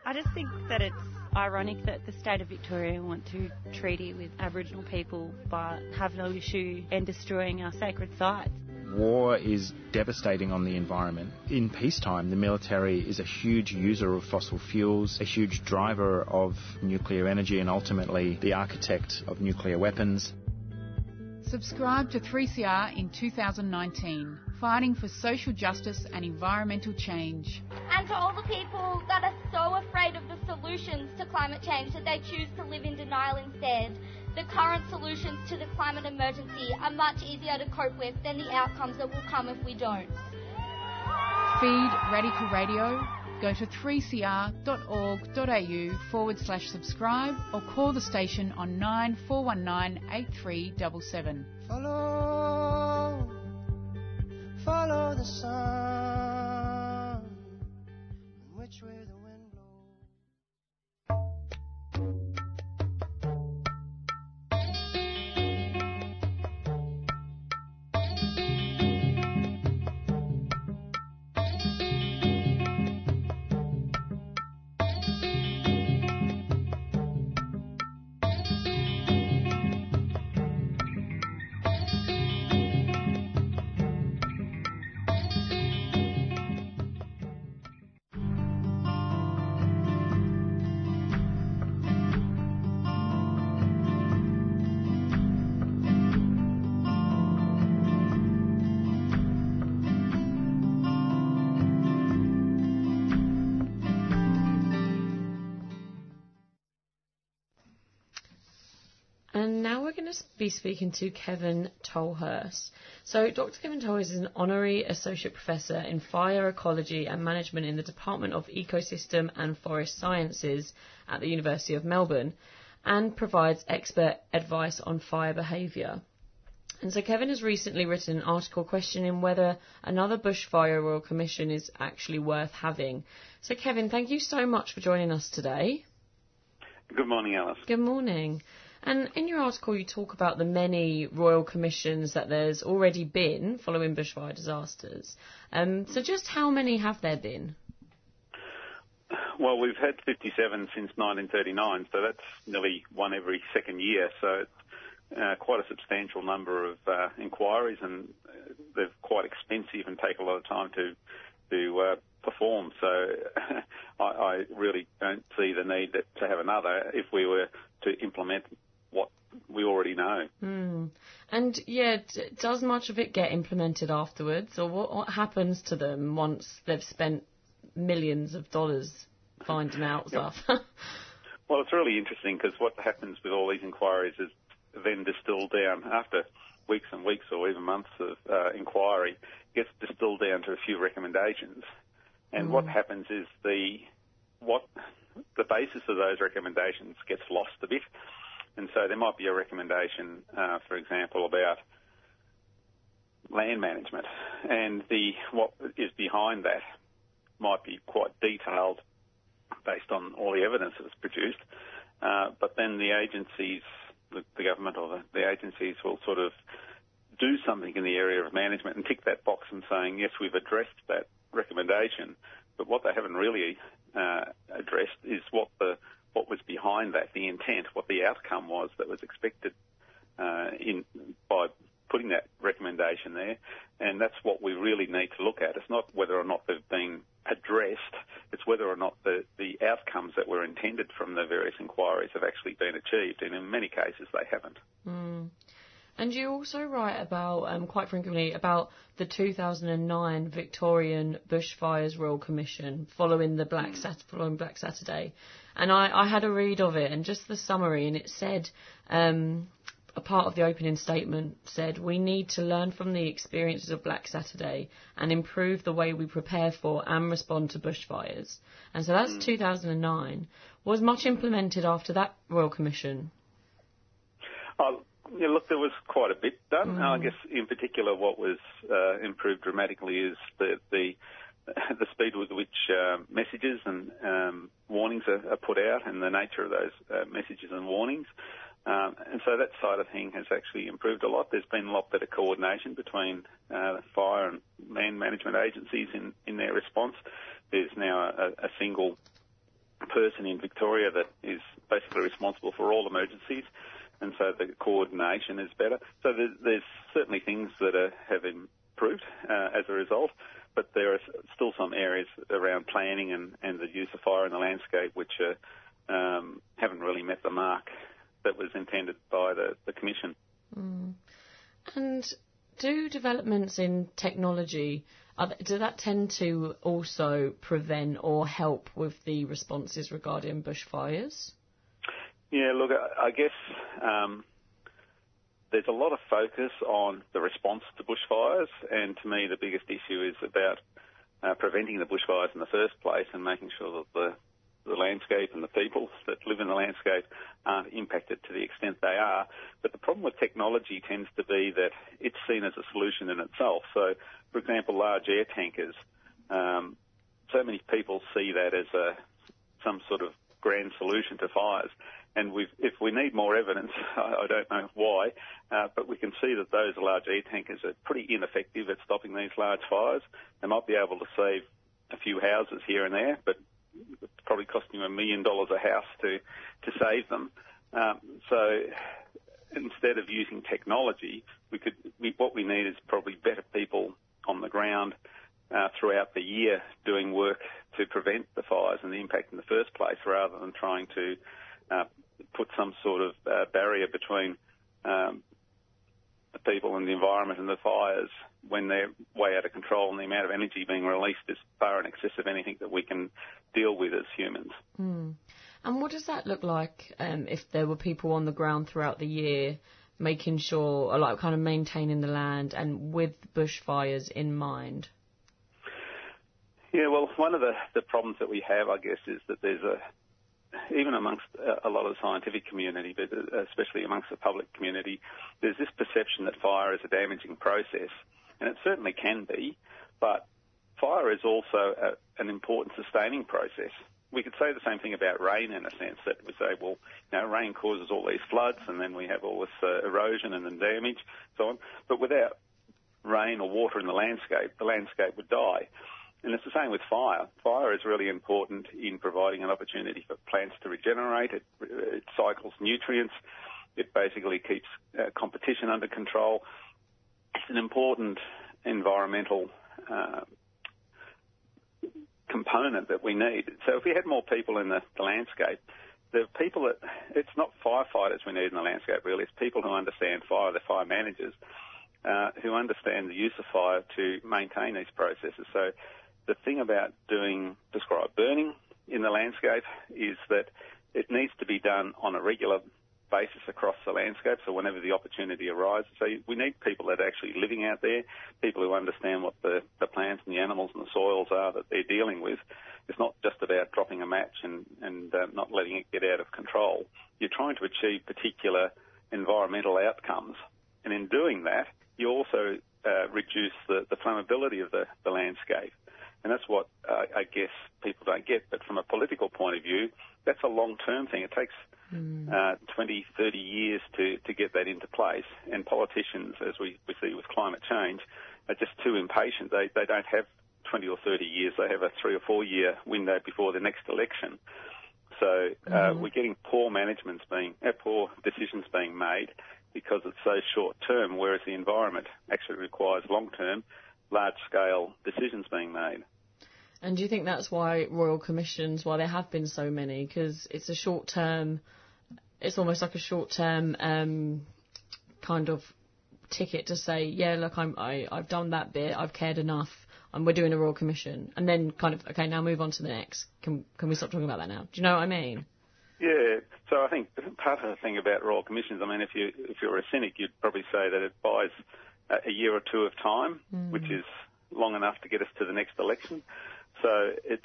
I just think that it's ironic that the state of Victoria want to treaty with Aboriginal people but have no issue in destroying our sacred sites. War is devastating on the environment. In peacetime, the military is a huge user of fossil fuels, a huge driver of nuclear energy, and ultimately the architect of nuclear weapons. Subscribe to 3CR in 2019, fighting for social justice and environmental change. And to all the people that are so afraid of the solutions to climate change that they choose to live in denial instead, the current solutions to the climate emergency are much easier to cope with than the outcomes that will come if we don't. Feed Radical Radio. Go to 3cr.org.au/subscribe or call the station on 9419 8377. Follow the sun, and which way the wind blows. And now we're going to be speaking to Kevin Tolhurst. So Dr. Kevin Tolhurst is an Honorary Associate Professor in Fire Ecology and Management in the Department of Ecosystem and Forest Sciences at the University of Melbourne and provides expert advice on fire behaviour. And so Kevin has recently written an article questioning whether another bushfire royal commission is actually worth having. So Kevin, thank you so much for joining us today. Good morning, Alice. Good morning. And in your article, you talk about the many royal commissions that there's already been following bushfire disasters. So just how many have there been? Well, we've had 57 since 1939, so that's nearly one every second year. So it's quite a substantial number of inquiries, and they're quite expensive and take a lot of time to perform. So I really don't see the need to have another if we were to implement what we already know. Mm. And, yeah, does much of it get implemented afterwards, or what happens to them once they've spent millions of dollars finding out stuff? Well, it's really interesting because what happens with all these inquiries is then distilled down after weeks and weeks or even months of inquiry, gets distilled down to a few recommendations. And what happens is the basis of those recommendations gets lost a bit. And so there might be a recommendation, for example, about land management. And what is behind that might be quite detailed based on all the evidence that's produced. But then the agencies, the government or the agencies will sort of do something in the area of management and tick that box and saying, yes, we've addressed that recommendation. But what they haven't really addressed is what was behind that, the intent, what the outcome was that was expected by putting that recommendation there. And that's what we really need to look at. It's not whether or not they've been addressed. It's whether or not the outcomes that were intended from the various inquiries have actually been achieved. And in many cases, they haven't. Mm. And you also write about, quite frequently, about the 2009 Victorian Bushfires Royal Commission following the Black Saturday. And I had a read of it and just the summary, and it said, a part of the opening statement said, we need to learn from the experiences of Black Saturday and improve the way we prepare for and respond to bushfires. And so that's 2009. Was much implemented after that Royal Commission? Yeah, look, there was quite a bit done. I guess in particular what was improved dramatically is the speed with which messages and warnings are put out and the nature of those messages and warnings. And so that side of thing has actually improved a lot. There's been a lot better coordination between fire and land management agencies in their response. There's now a single person in Victoria that is basically responsible for all emergencies. And so the coordination is better. So there's certainly things that have improved as a result, but there are still some areas around planning and the use of fire in the landscape which haven't really met the mark that was intended by the Commission. Mm. And do developments in technology, do that tend to also prevent or help with the responses regarding bushfires? Yeah, look, I guess there's a lot of focus on the response to bushfires, and to me the biggest issue is about preventing the bushfires in the first place and making sure that the landscape and the people that live in the landscape aren't impacted to the extent they are. But the problem with technology tends to be that it's seen as a solution in itself. So, for example, large air tankers, so many people see that as some sort of grand solution to fires. And if we need more evidence, I don't know why, but we can see that those large air tankers are pretty ineffective at stopping these large fires. They might be able to save a few houses here and there, but it's probably costing you $1 million a house to save them. So instead of using technology, what we need is probably better people on the ground throughout the year doing work to prevent the fires and the impact in the first place, rather than trying to put some sort of barrier between the people and the environment and the fires when they're way out of control, and the amount of energy being released is far in excess of anything that we can deal with as humans. Mm. And what does that look like if there were people on the ground throughout the year making sure, like, kind of maintaining the land and with bushfires in mind? Yeah, well, one of the problems that we have, I guess, is that there's even amongst a lot of the scientific community, but especially amongst the public community, there's this perception that fire is a damaging process. And it certainly can be, but fire is also an important sustaining process. We could say the same thing about rain in a sense, that we say, well, you know, rain causes all these floods and then we have all this erosion and then damage, so on. But without rain or water in the landscape would die. And it's the same with fire. Fire is really important in providing an opportunity for plants to regenerate. It cycles nutrients. It basically keeps competition under control. It's an important environmental component that we need. So if we had more people in the landscape, the people that, it's not firefighters we need in the landscape really, it's people who understand fire, the fire managers, who understand the use of fire to maintain these processes. So the thing about doing prescribed burning in the landscape is that it needs to be done on a regular basis across the landscape, so whenever the opportunity arises. So we need people that are actually living out there, people who understand what the plants and the animals and the soils are that they're dealing with. It's not just about dropping a match and not letting it get out of control. You're trying to achieve particular environmental outcomes, and in doing that, you also reduce the flammability of the landscape. And that's what I guess people don't get. But from a political point of view, that's a long-term thing. It takes 20, 30 years to get that into place. And politicians, as we see with climate change, are just too impatient. They don't have 20 or 30 years. They have a 3 or 4 year window before the next election. So we're getting poor decisions being made because it's so short-term, whereas the environment actually requires long-term, large-scale decisions being made. And do you think that's why royal commissions, why there have been so many? Because it's a short-term, it's almost like a short-term kind of ticket to say, yeah, look, I've done that bit, I've cared enough, and we're doing a royal commission. And then kind of, okay, now move on to the next. Can we stop talking about that now? Do you know what I mean? Yeah, so I think part of the thing about royal commissions, I mean, if you're a cynic, you'd probably say that it buys a year or two of time, which is long enough to get us to the next election. So it's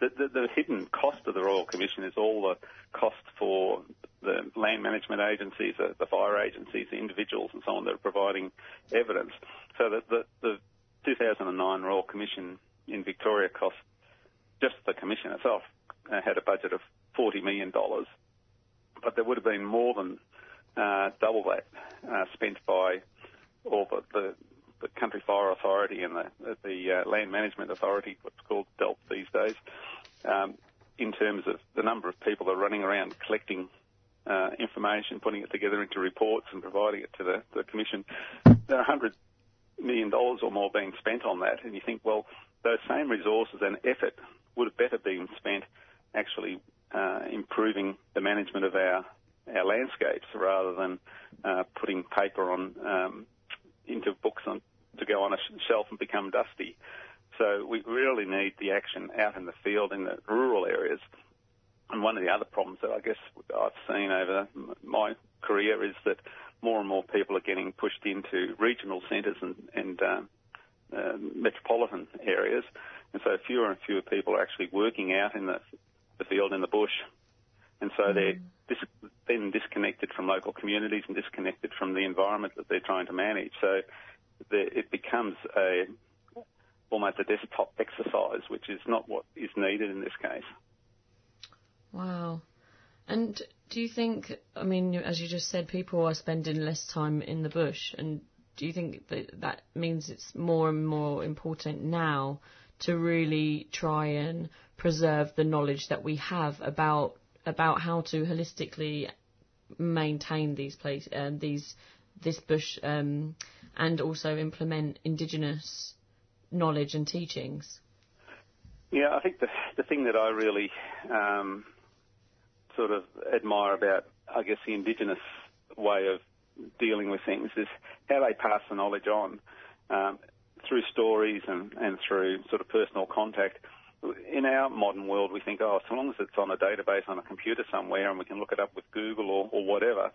the hidden cost of the Royal Commission is all the cost for the land management agencies, the fire agencies, the individuals and so on that are providing evidence. So that the 2009 Royal Commission in Victoria cost, just the commission itself, had a budget of $40 million. But there would have been more than double that spent by all the Country Fire Authority and the Land Management Authority, what's called DELWP these days, in terms of the number of people that are running around collecting information, putting it together into reports and providing it to the Commission. There are $100 million or more being spent on that, and you think, well, those same resources and effort would have better been spent actually improving the management of our landscapes rather than putting paper on into books to go on a shelf and become dusty. So we really need the action out in the field in the rural areas. And one of the other problems that I guess I've seen over my career is that more and more people are getting pushed into regional centres and metropolitan areas. And so fewer and fewer people are actually working out in the field, in the bush. And so they're then disconnected from local communities and disconnected from the environment that they're trying to manage. So it becomes almost a desktop exercise, which is not what is needed in this case. Wow. And do you think, I mean, as you just said, people are spending less time in the bush, and do you think that means it's more and more important now to really try and preserve the knowledge that we have about how to holistically maintain these places, this bush, and also implement Indigenous knowledge and teachings? Yeah, I think the thing that I really sort of admire about, I guess, the Indigenous way of dealing with things is how they pass the knowledge on through stories and through sort of personal contact. in our modern world, we think, oh, so long as it's on a database on a computer somewhere and we can look it up with Google or whatever,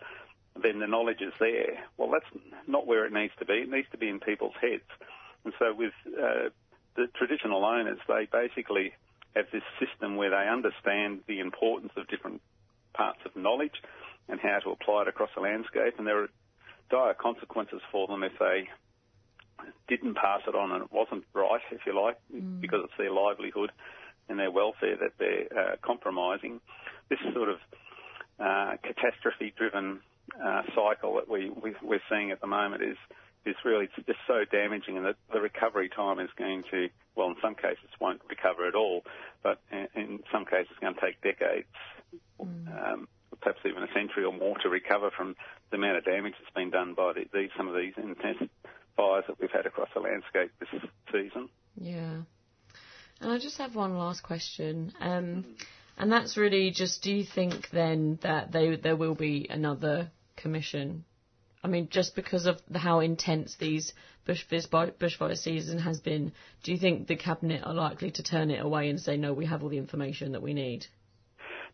then the knowledge is there. Well, that's not where it needs to be. It needs to be in people's heads. And so with the traditional owners, they basically have this system where they understand the importance of different parts of knowledge and how to apply it across the landscape. And there are dire consequences for them if they didn't pass it on and it wasn't right, if you like, because it's their livelihood and their welfare that they're compromising. This sort of catastrophe-driven cycle that we're seeing at the moment is really, it's just so damaging, and the recovery time is going to, well, in some cases won't recover at all, but in some cases it's going to take decades, perhaps even a century or more, to recover from the amount of damage that's been done by some of these intense fires that we've had across the landscape this season. Yeah. And I just have one last question, and that's really just, do you think then that there will be another commission? I mean, just because of how intense this bushfire season has been, do you think the Cabinet are likely to turn it away and say, no, we have all the information that we need?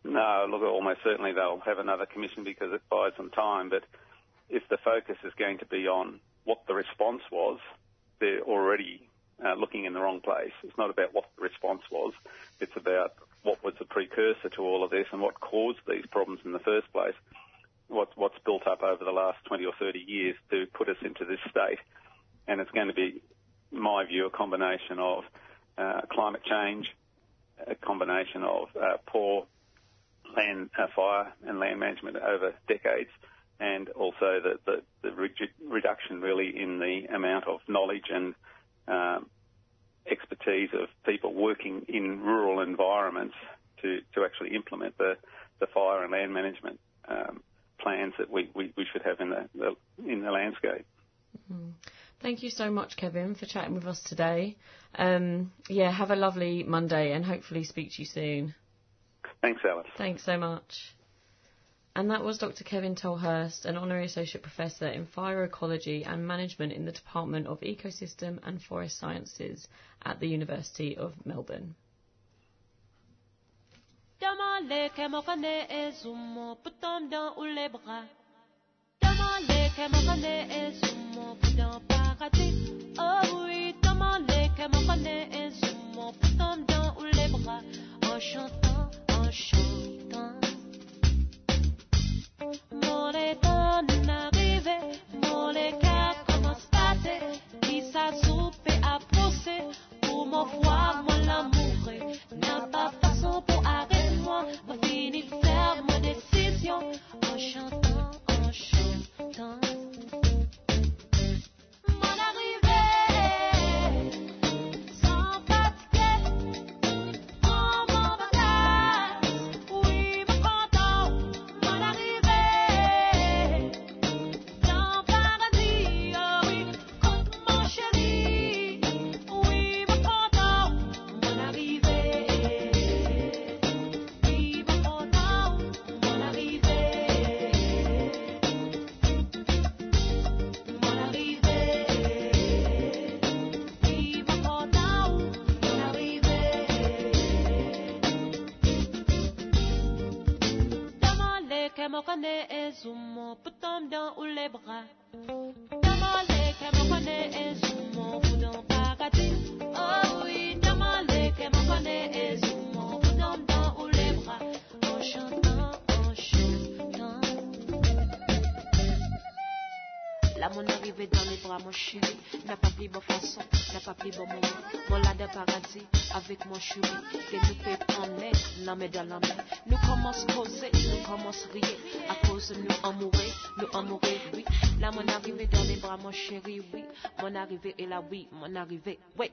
No, look, almost certainly they'll have another commission because it buys them time. But if the focus is going to be on what the response was, they're already looking in the wrong place. It's not about what the response was. It's about what was the precursor to all of this and what caused these problems in the first place. What's built up over the last 20 or 30 years to put us into this state. And it's going to be, in my view, a combination of climate change, a combination of poor land fire and land management over decades, and also the reduction really in the amount of knowledge and expertise of people working in rural environments to actually implement the fire and land management plans that we should have in the landscape. Mm-hmm. Thank you so much, Kevin, for chatting with us today. Have a lovely Monday and hopefully speak to you soon. Thanks, Alice. Thanks so much. And that was Dr. Kevin Tolhurst, an Honorary Associate Professor in Fire Ecology and Management in the Department of Ecosystem and Forest Sciences at the University of Melbourne. Demandez que mon connaît et zoom pour tomber dans les bras. Demandez que mon connaît et zoom pour dans paradis. Oh oui, demandez que mon connaît et zoom pour tomber dans les bras. En chantant, mon état en arrivé, mon écart commence à passer. Qui sa soupe à pousser pour mon froid, moi l'amour n'a pas façon pour arrêter. Moi fini faire ma décision en chantant mon arrivée sans basket en mon bagage. Oui, me content mon arrivée dans paradis. Oh oui, contre mon chéri. Oui, me content mon arrivée. Mon connaît et zoom pour tomber dans les bras. Demandez que mon connaît et zoom pour dans paradis. Oh oui, demandez que mon connaît et zoom pour tomber dans les bras. En chantant, là mon arrivée dans les bras, mon chéri, n'a pas pris bonne façon, n'a pas pris bon moment. Mon là de paradis avec mon chéri, que nous peut emmener, l'âme dans l'âme. Nous commençons à causer, nous commençons à rire, à cause nous amourer, oui. Là mon arrivée dans les bras, mon chéri, oui. Mon arrivée est là, oui, mon arrivée, oui.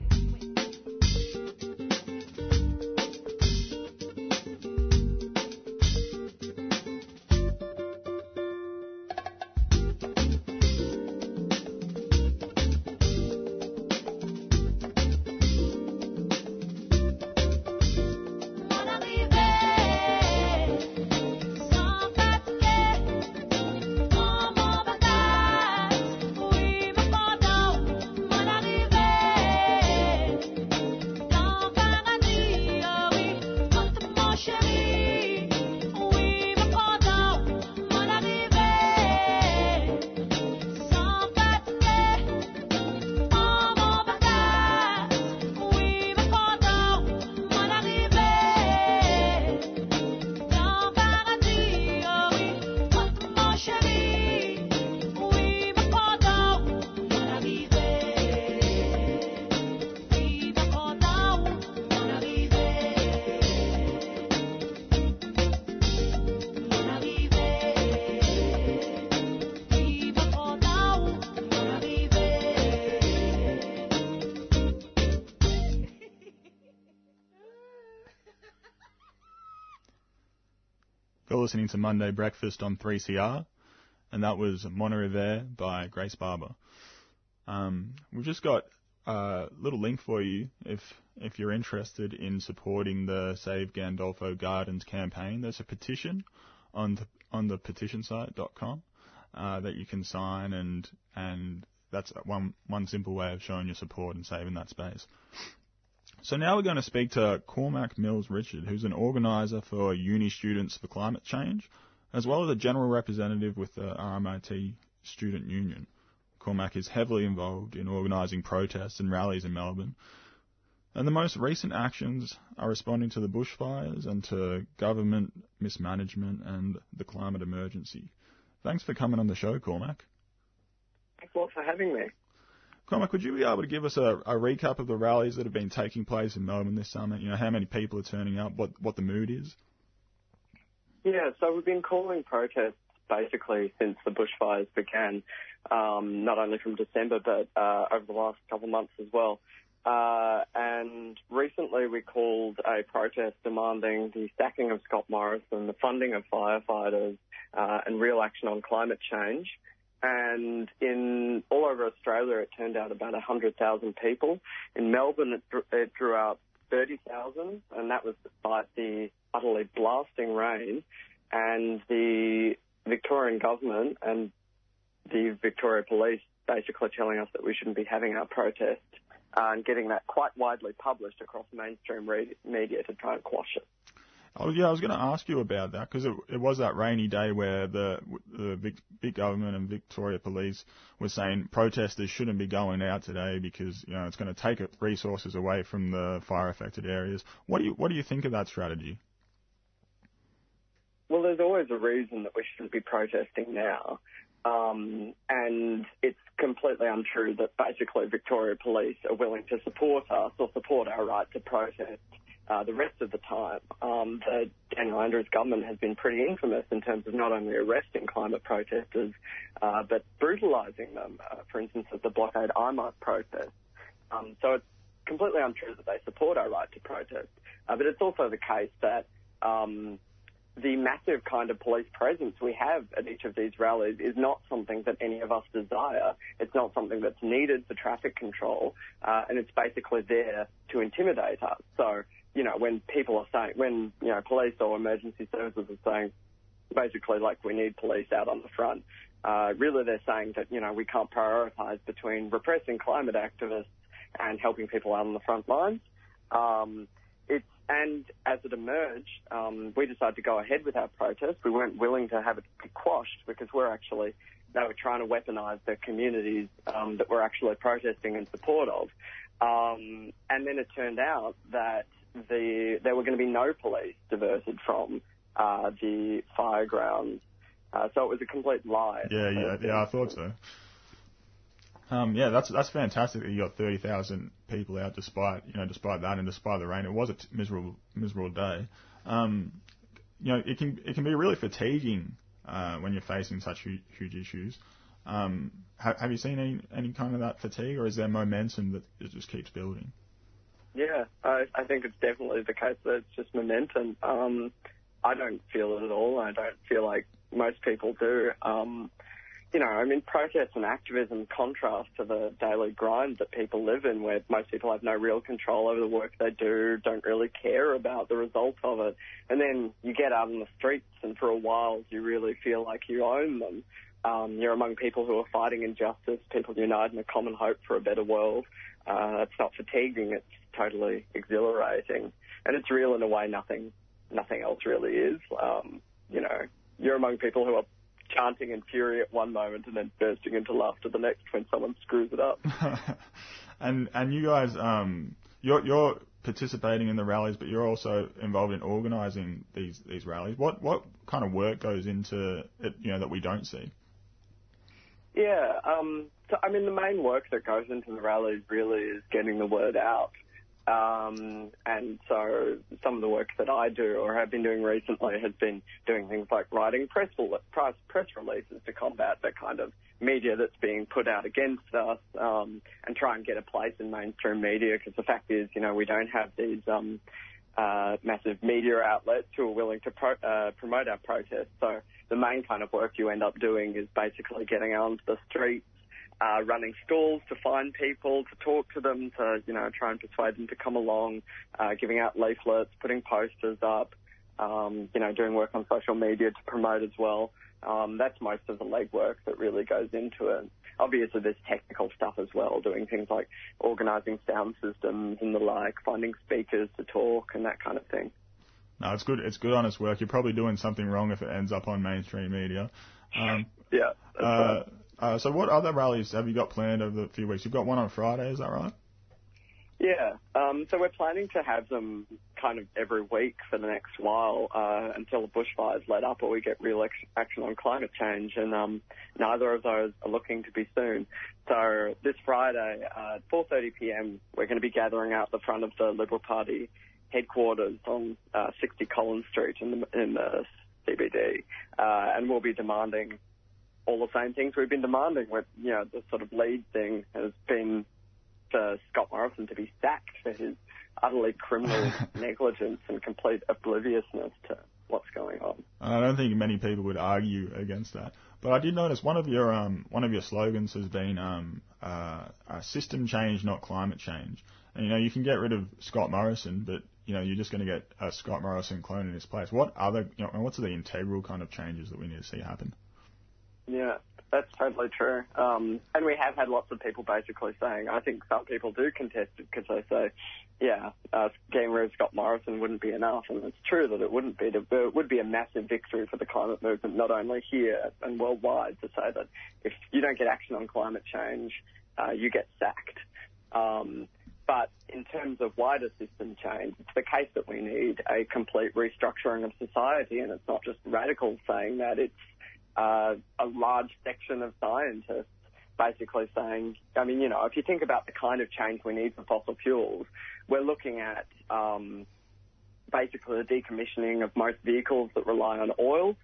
listening to Monday Breakfast on 3CR, and that was Mono There by Grace Barber. We've just got a little link for you if you're interested in supporting the Save Gandolfo Gardens campaign. There's a petition on the petitionsite.com that you can sign, and that's one simple way of showing your support and saving that space. So now we're going to speak to Cormac Mills-Richard, who's an organiser for Uni Students for Climate Change, as well as a general representative with the RMIT Student Union. Cormac is heavily involved in organising protests and rallies in Melbourne, and the most recent actions are responding to the bushfires and to government mismanagement and the climate emergency. Thanks for coming on the show, Cormac. Thanks a lot for having me. Cormac, would you be able to give us a recap of the rallies that have been taking place in Melbourne this summer? You know, how many people are turning up, what the mood is? Yeah, so we've been calling protests basically since the bushfires began, not only from December but over the last couple of months as well. And recently we called a protest demanding the sacking of Scott Morrison, the funding of firefighters, and real action on climate change. And in all over Australia, it turned out about 100,000 people. In Melbourne, it drew out 30,000, and that was despite the utterly blasting rain. And the Victorian government and the Victoria Police basically telling us that we shouldn't be having our protest, and getting that quite widely published across mainstream media to try and quash it. Oh, yeah, I was going to ask you about that, because it was that rainy day where the big government and Victoria Police were saying protesters shouldn't be going out today because, you know, it's going to take resources away from the fire-affected areas. What do you think of that strategy? Well, there's always a reason that we shouldn't be protesting now. And it's completely untrue that basically Victoria Police are willing to support us or support our right to protest the rest of the time. The Daniel Andrews government has been pretty infamous in terms of not only arresting climate protesters, but brutalising them, for instance, at the Blockade IMARC protest. So it's completely untrue that they support our right to protest. But it's also the case that the massive kind of police presence we have at each of these rallies is not something that any of us desire. It's not something that's needed for traffic control, and it's basically there to intimidate us. So, you know, when people are saying, when, you know, police or emergency services are saying, basically, like, we need police out on the front, really they're saying that, you know, we can't prioritise between repressing climate activists and helping people out on the front lines. And as it emerged, we decided to go ahead with our protest. We weren't willing to have it quashed because they were trying to weaponise the communities that we're actually protesting in support of. And then it turned out that there were going to be no police diverted from the fire grounds. So it was a complete lie. Yeah, I thought so. Yeah, that's fantastic that you got 30,000 people out despite that and despite the rain. It was a miserable day. You know, it can be really fatiguing when you're facing such huge issues. Have you seen any kind of that fatigue, or is there momentum that it just keeps building? Yeah, I think it's definitely the case that it's just momentum. I don't feel it at all. I don't feel like most people do. You know, I mean, protest and activism contrast to the daily grind that people live in, where most people have no real control over the work they do, don't really care about the result of it. And then you get out on the streets and for a while you really feel like you own them. You're among people who are fighting injustice, people unite in a common hope for a better world. It's not fatiguing, it's totally exhilarating. And it's real in a way nothing else really is. You know, you're among people who are chanting in fury at one moment and then bursting into laughter the next when someone screws it up. and you guys, you're participating in the rallies, but you're also involved in organising these rallies. What kind of work goes into it, you know, that we don't see? Yeah, so I mean, the main work that goes into the rallies really is getting the word out. And so some of the work that I do or have been doing recently has been doing things like writing press releases to combat the kind of media that's being put out against us, and try and get a place in mainstream media, because the fact is, you know, we don't have these massive media outlets who are willing to promote our protest. So the main kind of work you end up doing is basically getting out onto the streets, running stalls to find people, to talk to them, to, you know, try and persuade them to come along, giving out leaflets, putting posters up, you know, doing work on social media to promote as well. That's most of the legwork that really goes into it. Obviously, there's technical stuff as well, doing things like organising sound systems and the like, finding speakers to talk and that kind of thing. No, it's good. It's good, honest work. You're probably doing something wrong if it ends up on mainstream media. Yeah. Right. So what other rallies have you got planned over the few weeks? You've got one on Friday, is that right? Yeah. So we're planning to have them kind of every week for the next while until the bushfires let up or we get real action on climate change, and neither of those are looking to be soon. So this Friday at 4:30pm, we're going to be gathering out the front of the Liberal Party headquarters on 60 Collins Street in the CBD, and we'll be demanding all the same things we've been demanding. With, you know, the sort of lead thing has been for Scott Morrison to be sacked for his utterly criminal negligence and complete obliviousness to what's going on. I don't think many people would argue against that. But I did notice one of your slogans has been system change, not climate change. And, you know, you can get rid of Scott Morrison, but, you know, you're just going to get a Scott Morrison clone in his place. What other, you know, what's the integral kind of changes that we need to see happen? Yeah, that's totally true. And we have had lots of people basically saying, I think some people do contest it because they say, yeah, getting rid of Scott Morrison wouldn't be enough. And it's true that it wouldn't be. It would be a massive victory for the climate movement, not only here and worldwide, to say that if you don't get action on climate change, you get sacked. But in terms of wider system change, it's the case that we need a complete restructuring of society. And it's not just radicals saying that, it's a large section of scientists basically saying, I mean, you know, if you think about the kind of change we need for fossil fuels, we're looking at basically the decommissioning of most vehicles that rely on oil.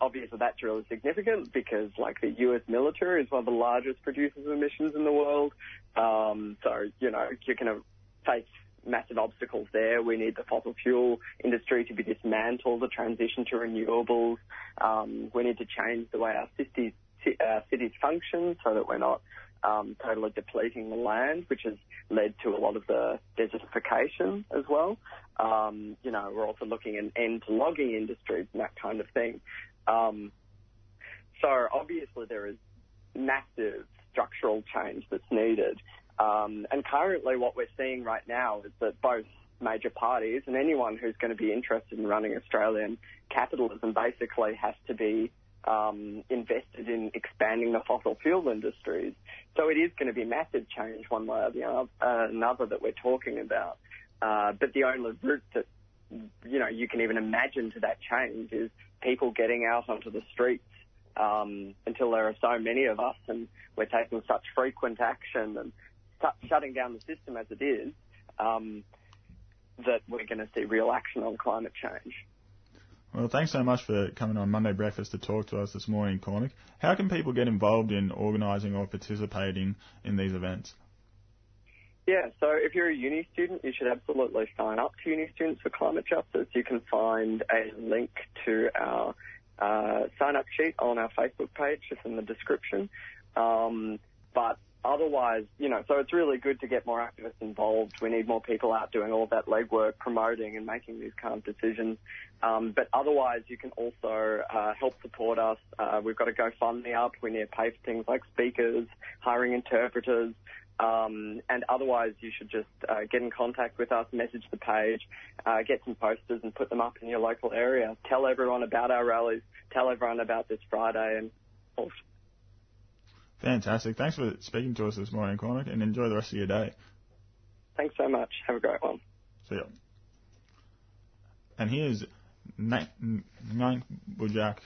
Obviously, that's really significant because, like, the US military is one of the largest producers of emissions in the world. So, you know, you're going to face massive obstacles there. We need the fossil fuel industry to be dismantled, the transition to renewables. We need to change the way our cities function so that we're not totally depleting the land, which has led to a lot of the desertification as well. You know, we're also looking at an end to logging industries and that kind of thing. So obviously there is massive structural change that's needed. And currently what we're seeing right now is that both major parties and anyone who's going to be interested in running Australian capitalism basically has to be invested in expanding the fossil fuel industries. So it is going to be massive change one way or the other, another that we're talking about. But the only route that, you know, you can even imagine to that change is people getting out onto the streets until there are so many of us and we're taking such frequent action and shutting down the system as it is, that we're going to see real action on climate change. Well, thanks so much for coming on Monday Breakfast to talk to us this morning, Cormac. How can people get involved in organising or participating in these events? Yeah, so if you're a uni student, you should absolutely sign up to Uni Students for Climate Justice. You can find a link to our sign-up sheet on our Facebook page, just in the description. But otherwise, you know, so it's really good to get more activists involved. We need more people out doing all that legwork, promoting and making these kind of decisions. But otherwise, you can also help support us. We've got a GoFundMe up. We need to pay for things like speakers, hiring interpreters. And otherwise, you should just get in contact with us, message the page, get some posters and put them up in your local area. Tell everyone about our rallies. Tell everyone about this Friday and all. Fantastic. Thanks for speaking to us this morning, Cormac, and enjoy the rest of your day. Thanks so much. Have a great one. See ya. And here's Ninth Bujak.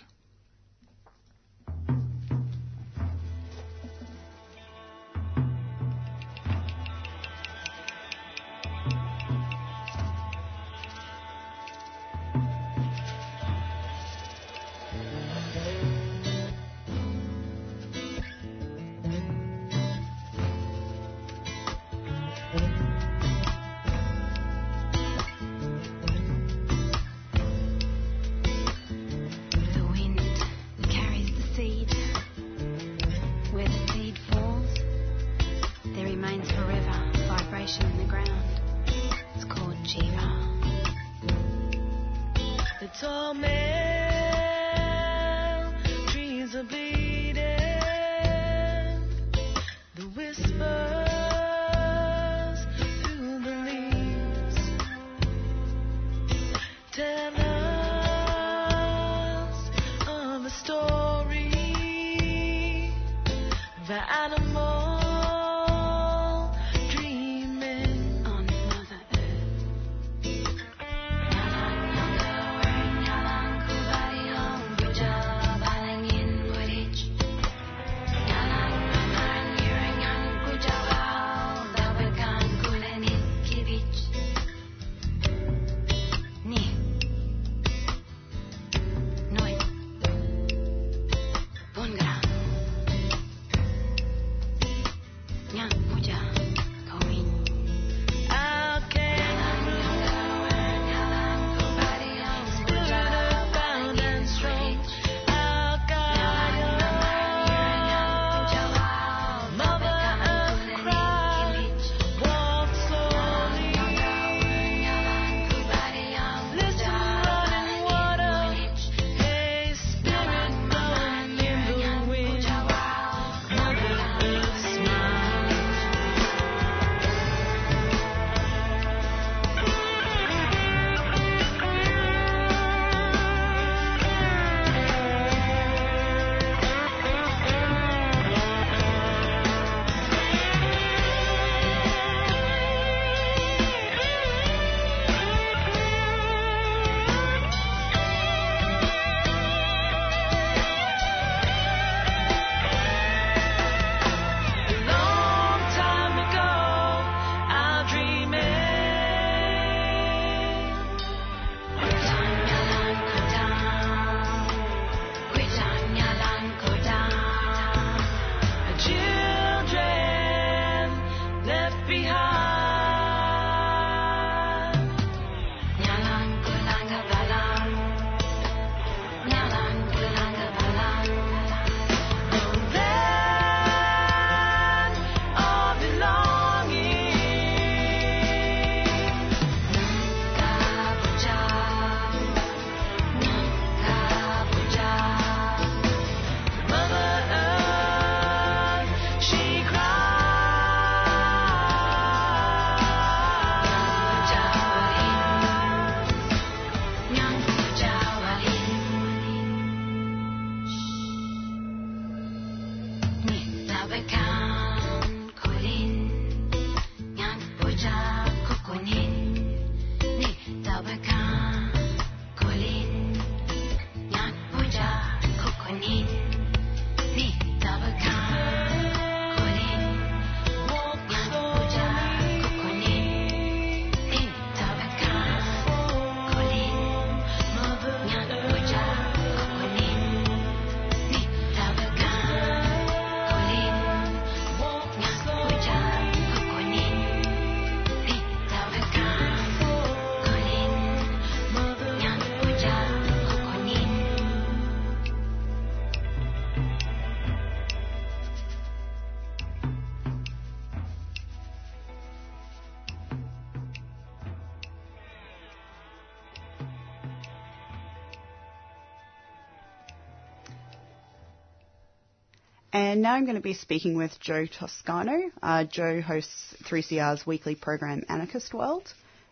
And now I'm going to be speaking with Joe Toscano. Joe hosts 3CR's weekly program Anarchist World,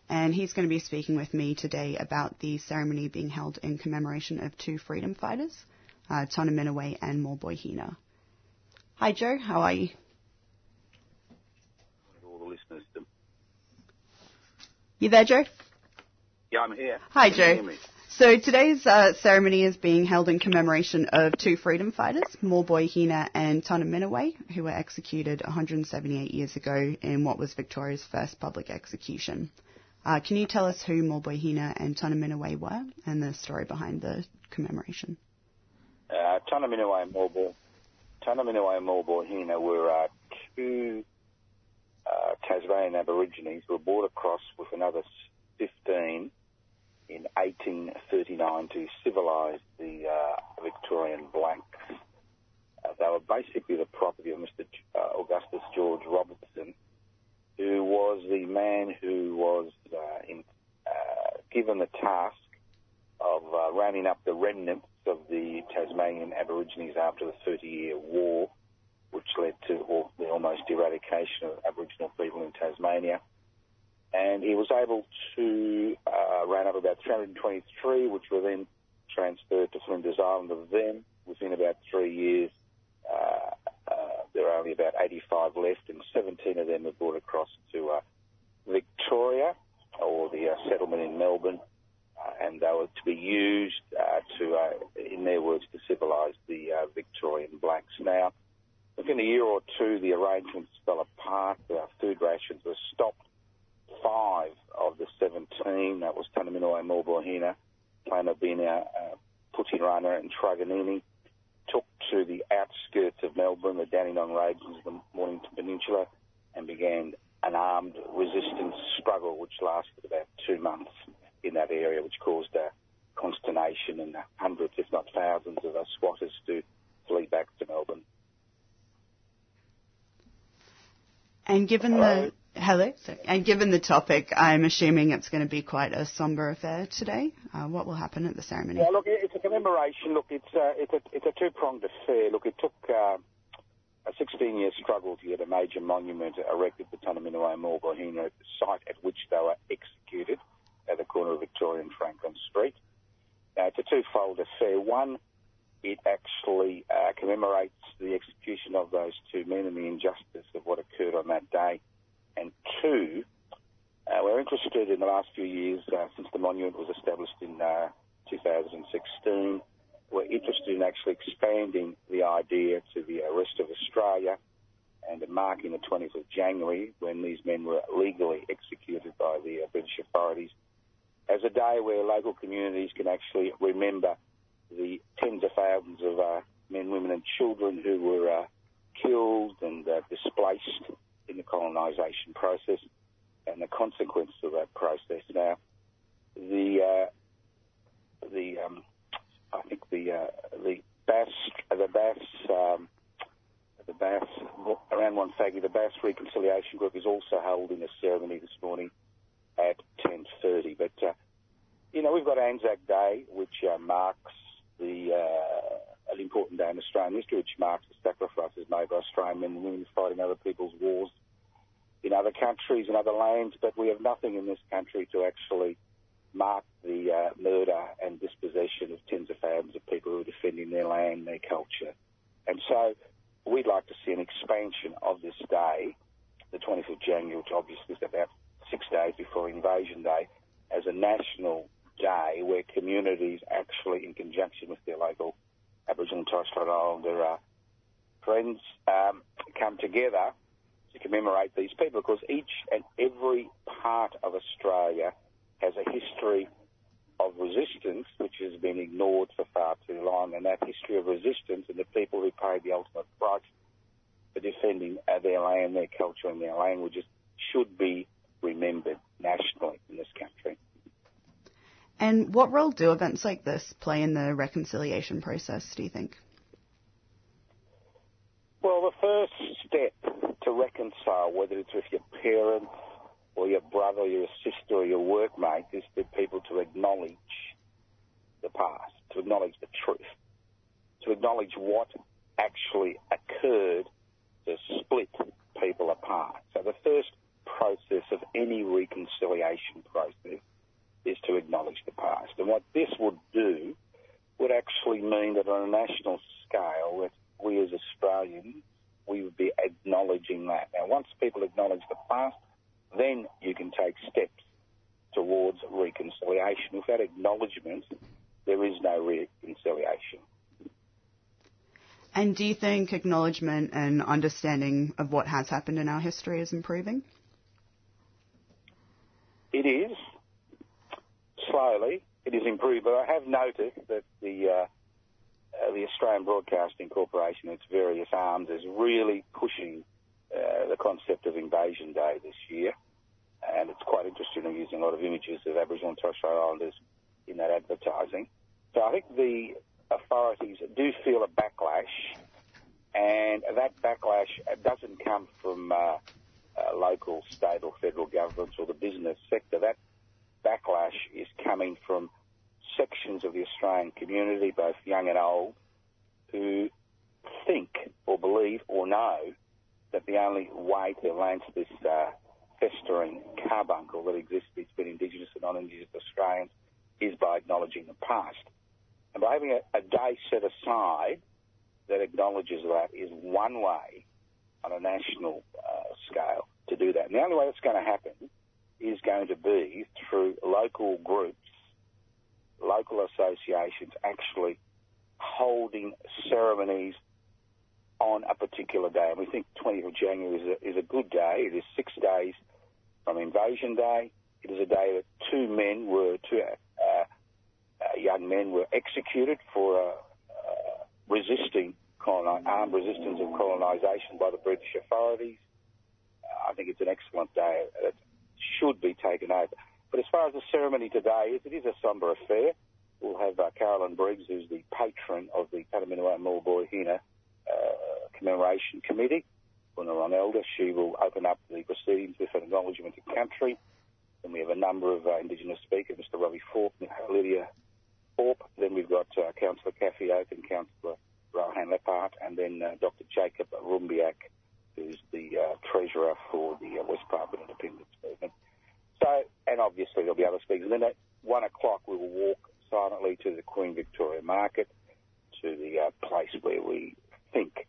and he's going to be speaking with me today about the ceremony being held in commemoration of two freedom fighters, Tunnerminnerwait and Maulboyheenner. Hi Joe, how are you? All the listeners. You there, Joe? Yeah, I'm here. Hi, Joe. Can you hear me? So today's ceremony is being held in commemoration of two freedom fighters, Maulboyheenner and Tunnerminnerwait, who were executed 178 years ago in what was Victoria's first public execution. Can you tell us who Maulboyheenner and Tunnerminnerwait were and the story behind the commemoration? Tunnerminnerwait and Maulboyheenner were two Tasmanian Aborigines who were brought across with another 15 in 1839 to civilise the Victorian blacks. They were basically the property of Mr. Augustus George Robertson, who was the man who was given the task of rounding up the remnants of the Tasmanian Aborigines after the 30-year war, which led to the almost eradication of Aboriginal people in Tasmania. And he was able to round up about 323, which were then transferred to Flinders Island. Of them, within about 3 years, there are only about 85 left, and 17 of them were brought across to Victoria, or the settlement in Melbourne, and they were to be used in their words, to civilise the Victorian blacks. Now, within a year or two, the arrangements fell apart. The food rations were stopped. 5 of the 17, that was Tunnerminnerwait, Maulboyheenner, Planobina, Putirana and Truganini, took to the outskirts of Melbourne, the Dandenong Ranges, the Mornington Peninsula, and began an armed resistance struggle which lasted about 2 months in that area, which caused consternation and hundreds, if not thousands, of us squatters to flee back to Melbourne. And given given the topic, I'm assuming it's going to be quite a sombre affair today. What will happen at the ceremony? Yeah, look, it's a commemoration. Look, it's a two-pronged affair. Look, it took a 16-year struggle to get a major monument erected for Tunnerminnerwait and Maulboyheenner at the site at which they were executed at the corner of Victoria and Franklin Street. Now, it's a two-fold affair. One, it actually commemorates the execution of those two men and the injustice of what occurred on that day. And two, we're interested in the last few years, since the monument was established in 2016, we're interested in actually expanding the idea to the rest of Australia and marking the 20th of January, when these men were legally executed by the British authorities, as a day where local communities can actually remember the tens of thousands of men, women and children who were killed and displaced in the colonisation process and the consequence of that process. Now, the Bass Reconciliation Group is also holding a ceremony this morning at 10:30. But we've got Anzac Day, which marks an important day in Australian history, which marks the sacrifices made by Australian men and women fighting other people's wars in other countries and other lands, but we have nothing in this country to actually mark the murder and dispossession of tens of thousands of people who are defending their land, their culture. And so we'd like to see an expansion of this day, the 20th of January, which obviously is about 6 days before Invasion Day, as a national day where communities actually, in conjunction with their local Aboriginal and Torres Strait Islander friends, come together to commemorate these people, because each and every part of Australia has a history of resistance which has been ignored for far too long, and that history of resistance and the people who paid the ultimate price for defending their land, their culture and their languages should be remembered nationally in this country. And what role do events like this play in the reconciliation process, do you think? Well, the first step to reconcile, whether it's with your parents or your brother or your sister or your workmate, is for people to acknowledge the past, to acknowledge the truth, to acknowledge what actually occurred to split people apart. So the first process of any reconciliation process is to acknowledge the past. And what this would do would actually mean that on a national scale, that we as Australians, we would be acknowledging that. Now, once people acknowledge the past, then you can take steps towards reconciliation. Without acknowledgement, there is no reconciliation. And do you think acknowledgement and understanding of what has happened in our history is improving? It is. Slowly, it is improved, but I have noticed that the Australian Broadcasting Corporation, its various arms, is really pushing the concept of Invasion Day this year, and it's quite interesting. I'm using a lot of images of Aboriginal and Torres Strait Islanders in that advertising. So I think the authorities do feel a backlash, and that backlash doesn't come from local, state or federal governments or the business sector. That backlash is coming from sections of the Australian community, both young and old, who think or believe or know that the only way to lance this festering carbuncle that exists between Indigenous and non-Indigenous Australians is by acknowledging the past. And by having a day set aside that acknowledges that is one way on a national scale to do that. And the only way that's going to happen is going to be through local groups, local associations actually holding ceremonies on a particular day. And we think 20th of January is a good day. It is 6 days from Invasion Day. It is a day that two young men were executed for armed resistance of colonisation by the British authorities. I think it's an excellent day that should be taken over. But as far as the ceremony today is, it is a sombre affair. We'll have Carolyn Briggs, who's the patron of the Tunnerminnerwait Maulboyheenner Commemoration Committee, Bunurong Elder. She will open up the proceedings with an acknowledgement of country. Then we have a number of Indigenous speakers, Mr. Robbie Thorpe, Lydia Thorpe. Then we've got Councillor Kathy Oak and Councillor Rohan Lepart, and then Dr. Jacob Rumbiak, who's the treasurer for the West Papua Independence Movement. So, and obviously there'll be other speakers. And then at 1 o'clock we will walk silently to the Queen Victoria Market, to the place where we think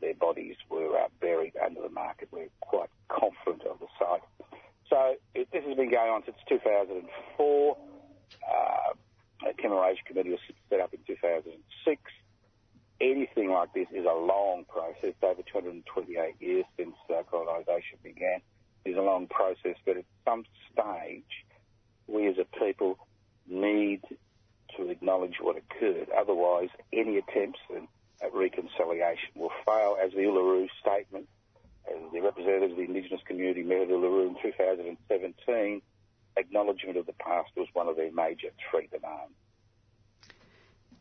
their bodies were buried under the market. We're quite confident of the site. So this has been going on since 2004. A commemoration committee was set up in 2006. Anything like this is a long process. It's over 228 years since colonisation began. It's a long process, but at some stage, we as a people need to acknowledge what occurred. Otherwise, any attempts at reconciliation will fail. As the Uluru Statement, as the representatives of the Indigenous community met at Uluru in 2017, acknowledgement of the past was one of their major three demands.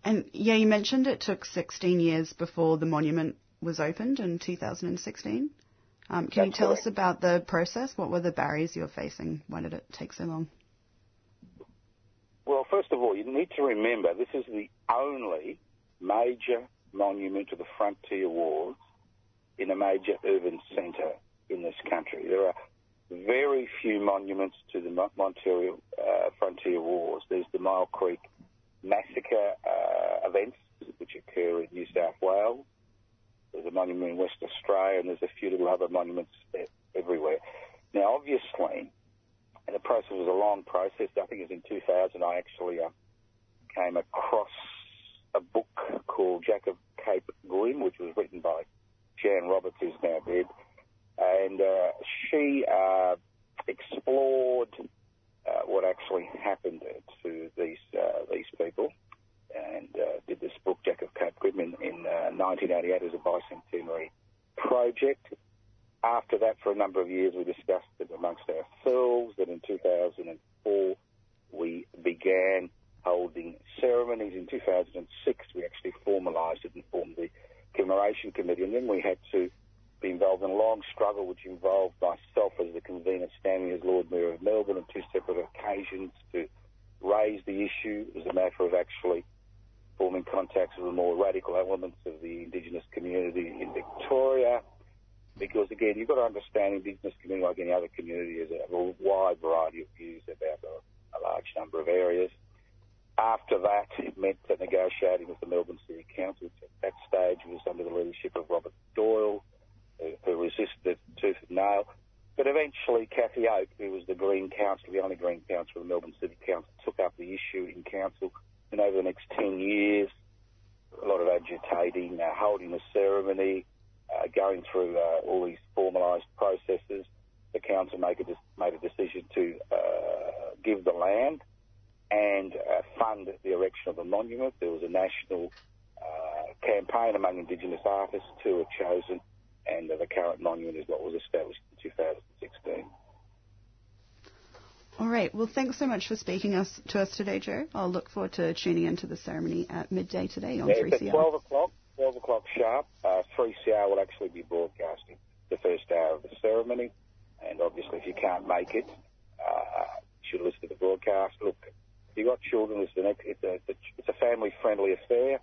And, yeah, you mentioned it took 16 years before the monument was opened in 2016. Can you tell us about the process? What were the barriers you were facing? Why did it take so long? Well, first of all, you need to remember this is the only major monument of the Frontier Wars in a major urban centre in this country. There are very few monuments to the Montara Frontier Wars. There's the Mile Creek Massacre events, which occur in New South Wales. There's a monument in West Australia, and there's a few little other monuments everywhere. Now, obviously, and the process was a long process. I think it was in 2000 I actually came across a book called Jacob Cape Gwim, which was written by Jan Roberts, who's now dead. And she explored what actually happened to these people, and did this book, Jack of Cape Grim, in 1988 as a bicentenary project. After that, for a number of years, we discussed it amongst ourselves, that in 2004 we began holding ceremonies. In 2006 we actually formalised it and formed the Commemoration Committee, and then we had to be involved in a long struggle which involved myself as the convener, standing as Lord Mayor of Melbourne on two separate occasions to raise the issue. It was a matter of actually forming contacts with the more radical elements of the Indigenous community in Victoria, because, again, you've got to understand Indigenous community, like any other community, is a wide variety of views about a large number of areas. After that, it meant that negotiating with the Melbourne City Council, which at that stage was under the leadership of Robert Doyle, who resisted tooth and nail. But eventually, Cathy Oak, who was the Green Council, the only Green Council of the Melbourne City Council, took up the issue in council. And over the next 10 years, a lot of agitating, holding a ceremony, going through all these formalised processes, the council made a decision to give the land and fund the erection of the monument. There was a national campaign among Indigenous artists who were chosen, and the current monument is what was established in 2016. All right. Well, thanks so much for speaking to us today, Joe. I'll look forward to tuning into the ceremony at midday today on 3CR. It's at 12 o'clock sharp. 3CR will actually be broadcasting the first hour of the ceremony. And obviously, if you can't make it, you should listen to the broadcast. Look, if you've got children, it's a family-friendly affair.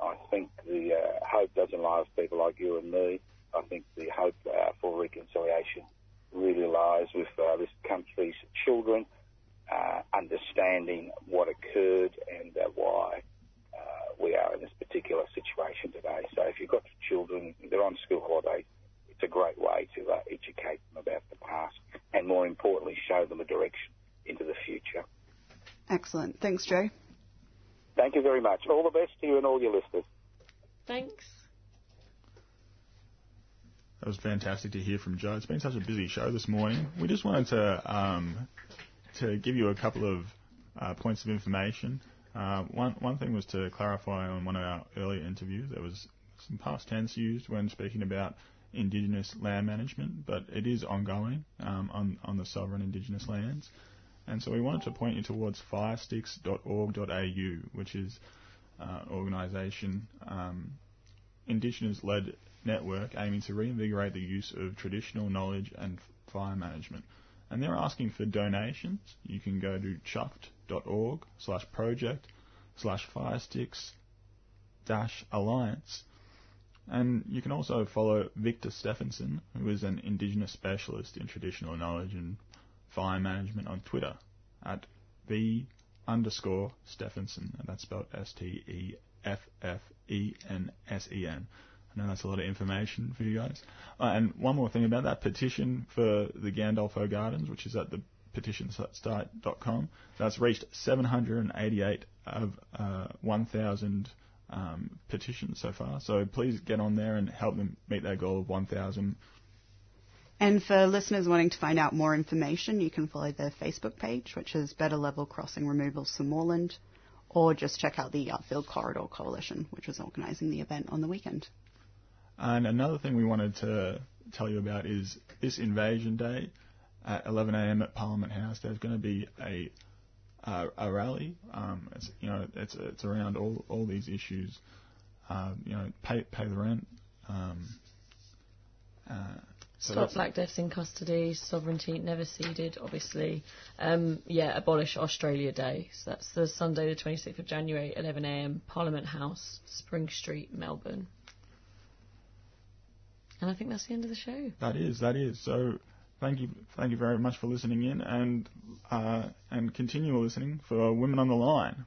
I think the hope doesn't lie with people like you and me. I think the hope for reconciliation really lies with this country's children understanding what occurred and why we are in this particular situation today. So if you've got children, they're on school holiday, it's a great way to educate them about the past and, more importantly, show them a direction into the future. Excellent. Thanks, Joe. Thank you very much. All the best to you and all your listeners. Thanks. That was fantastic to hear from Joe. It's been such a busy show this morning. We just wanted to give you a couple of points of information. One thing was to clarify on one of our earlier interviews. There was some past tense used when speaking about Indigenous land management, but it is ongoing on the sovereign Indigenous lands. And so we wanted to point you towards firesticks.org.au, which is an organisation, Indigenous-led network aiming to reinvigorate the use of traditional knowledge and fire management. And they're asking for donations. You can go to chuffed.org/project/firesticks-alliance. And you can also follow Victor Stephenson, who is an Indigenous specialist in traditional knowledge and fire management, on Twitter at V_Stephenson, and that's spelled STEFFENSEN. I know that's a lot of information for you guys. And one more thing about that petition for the Gandolfo Gardens, which is at the petitionsite.com, that's reached 788 of 1,000 petitions so far. So please get on there and help them meet their goal of 1,000. And for listeners wanting to find out more information, you can follow their Facebook page, which is Better Level Crossing Removal Somerland, or just check out the Yardfield Corridor Coalition, which is organising the event on the weekend. And another thing we wanted to tell you about is this Invasion Day at 11 a.m. at Parliament House. There's going to be a rally. It's around all these issues. Pay the rent. Stop black deaths in custody, sovereignty never ceded, obviously. Abolish Australia Day. So that's the Sunday, the 26th of January, 11 a.m, Parliament House, Spring Street, Melbourne. And I think that's the end of the show. That is. So thank you very much for listening in and continue listening for Women on the Line.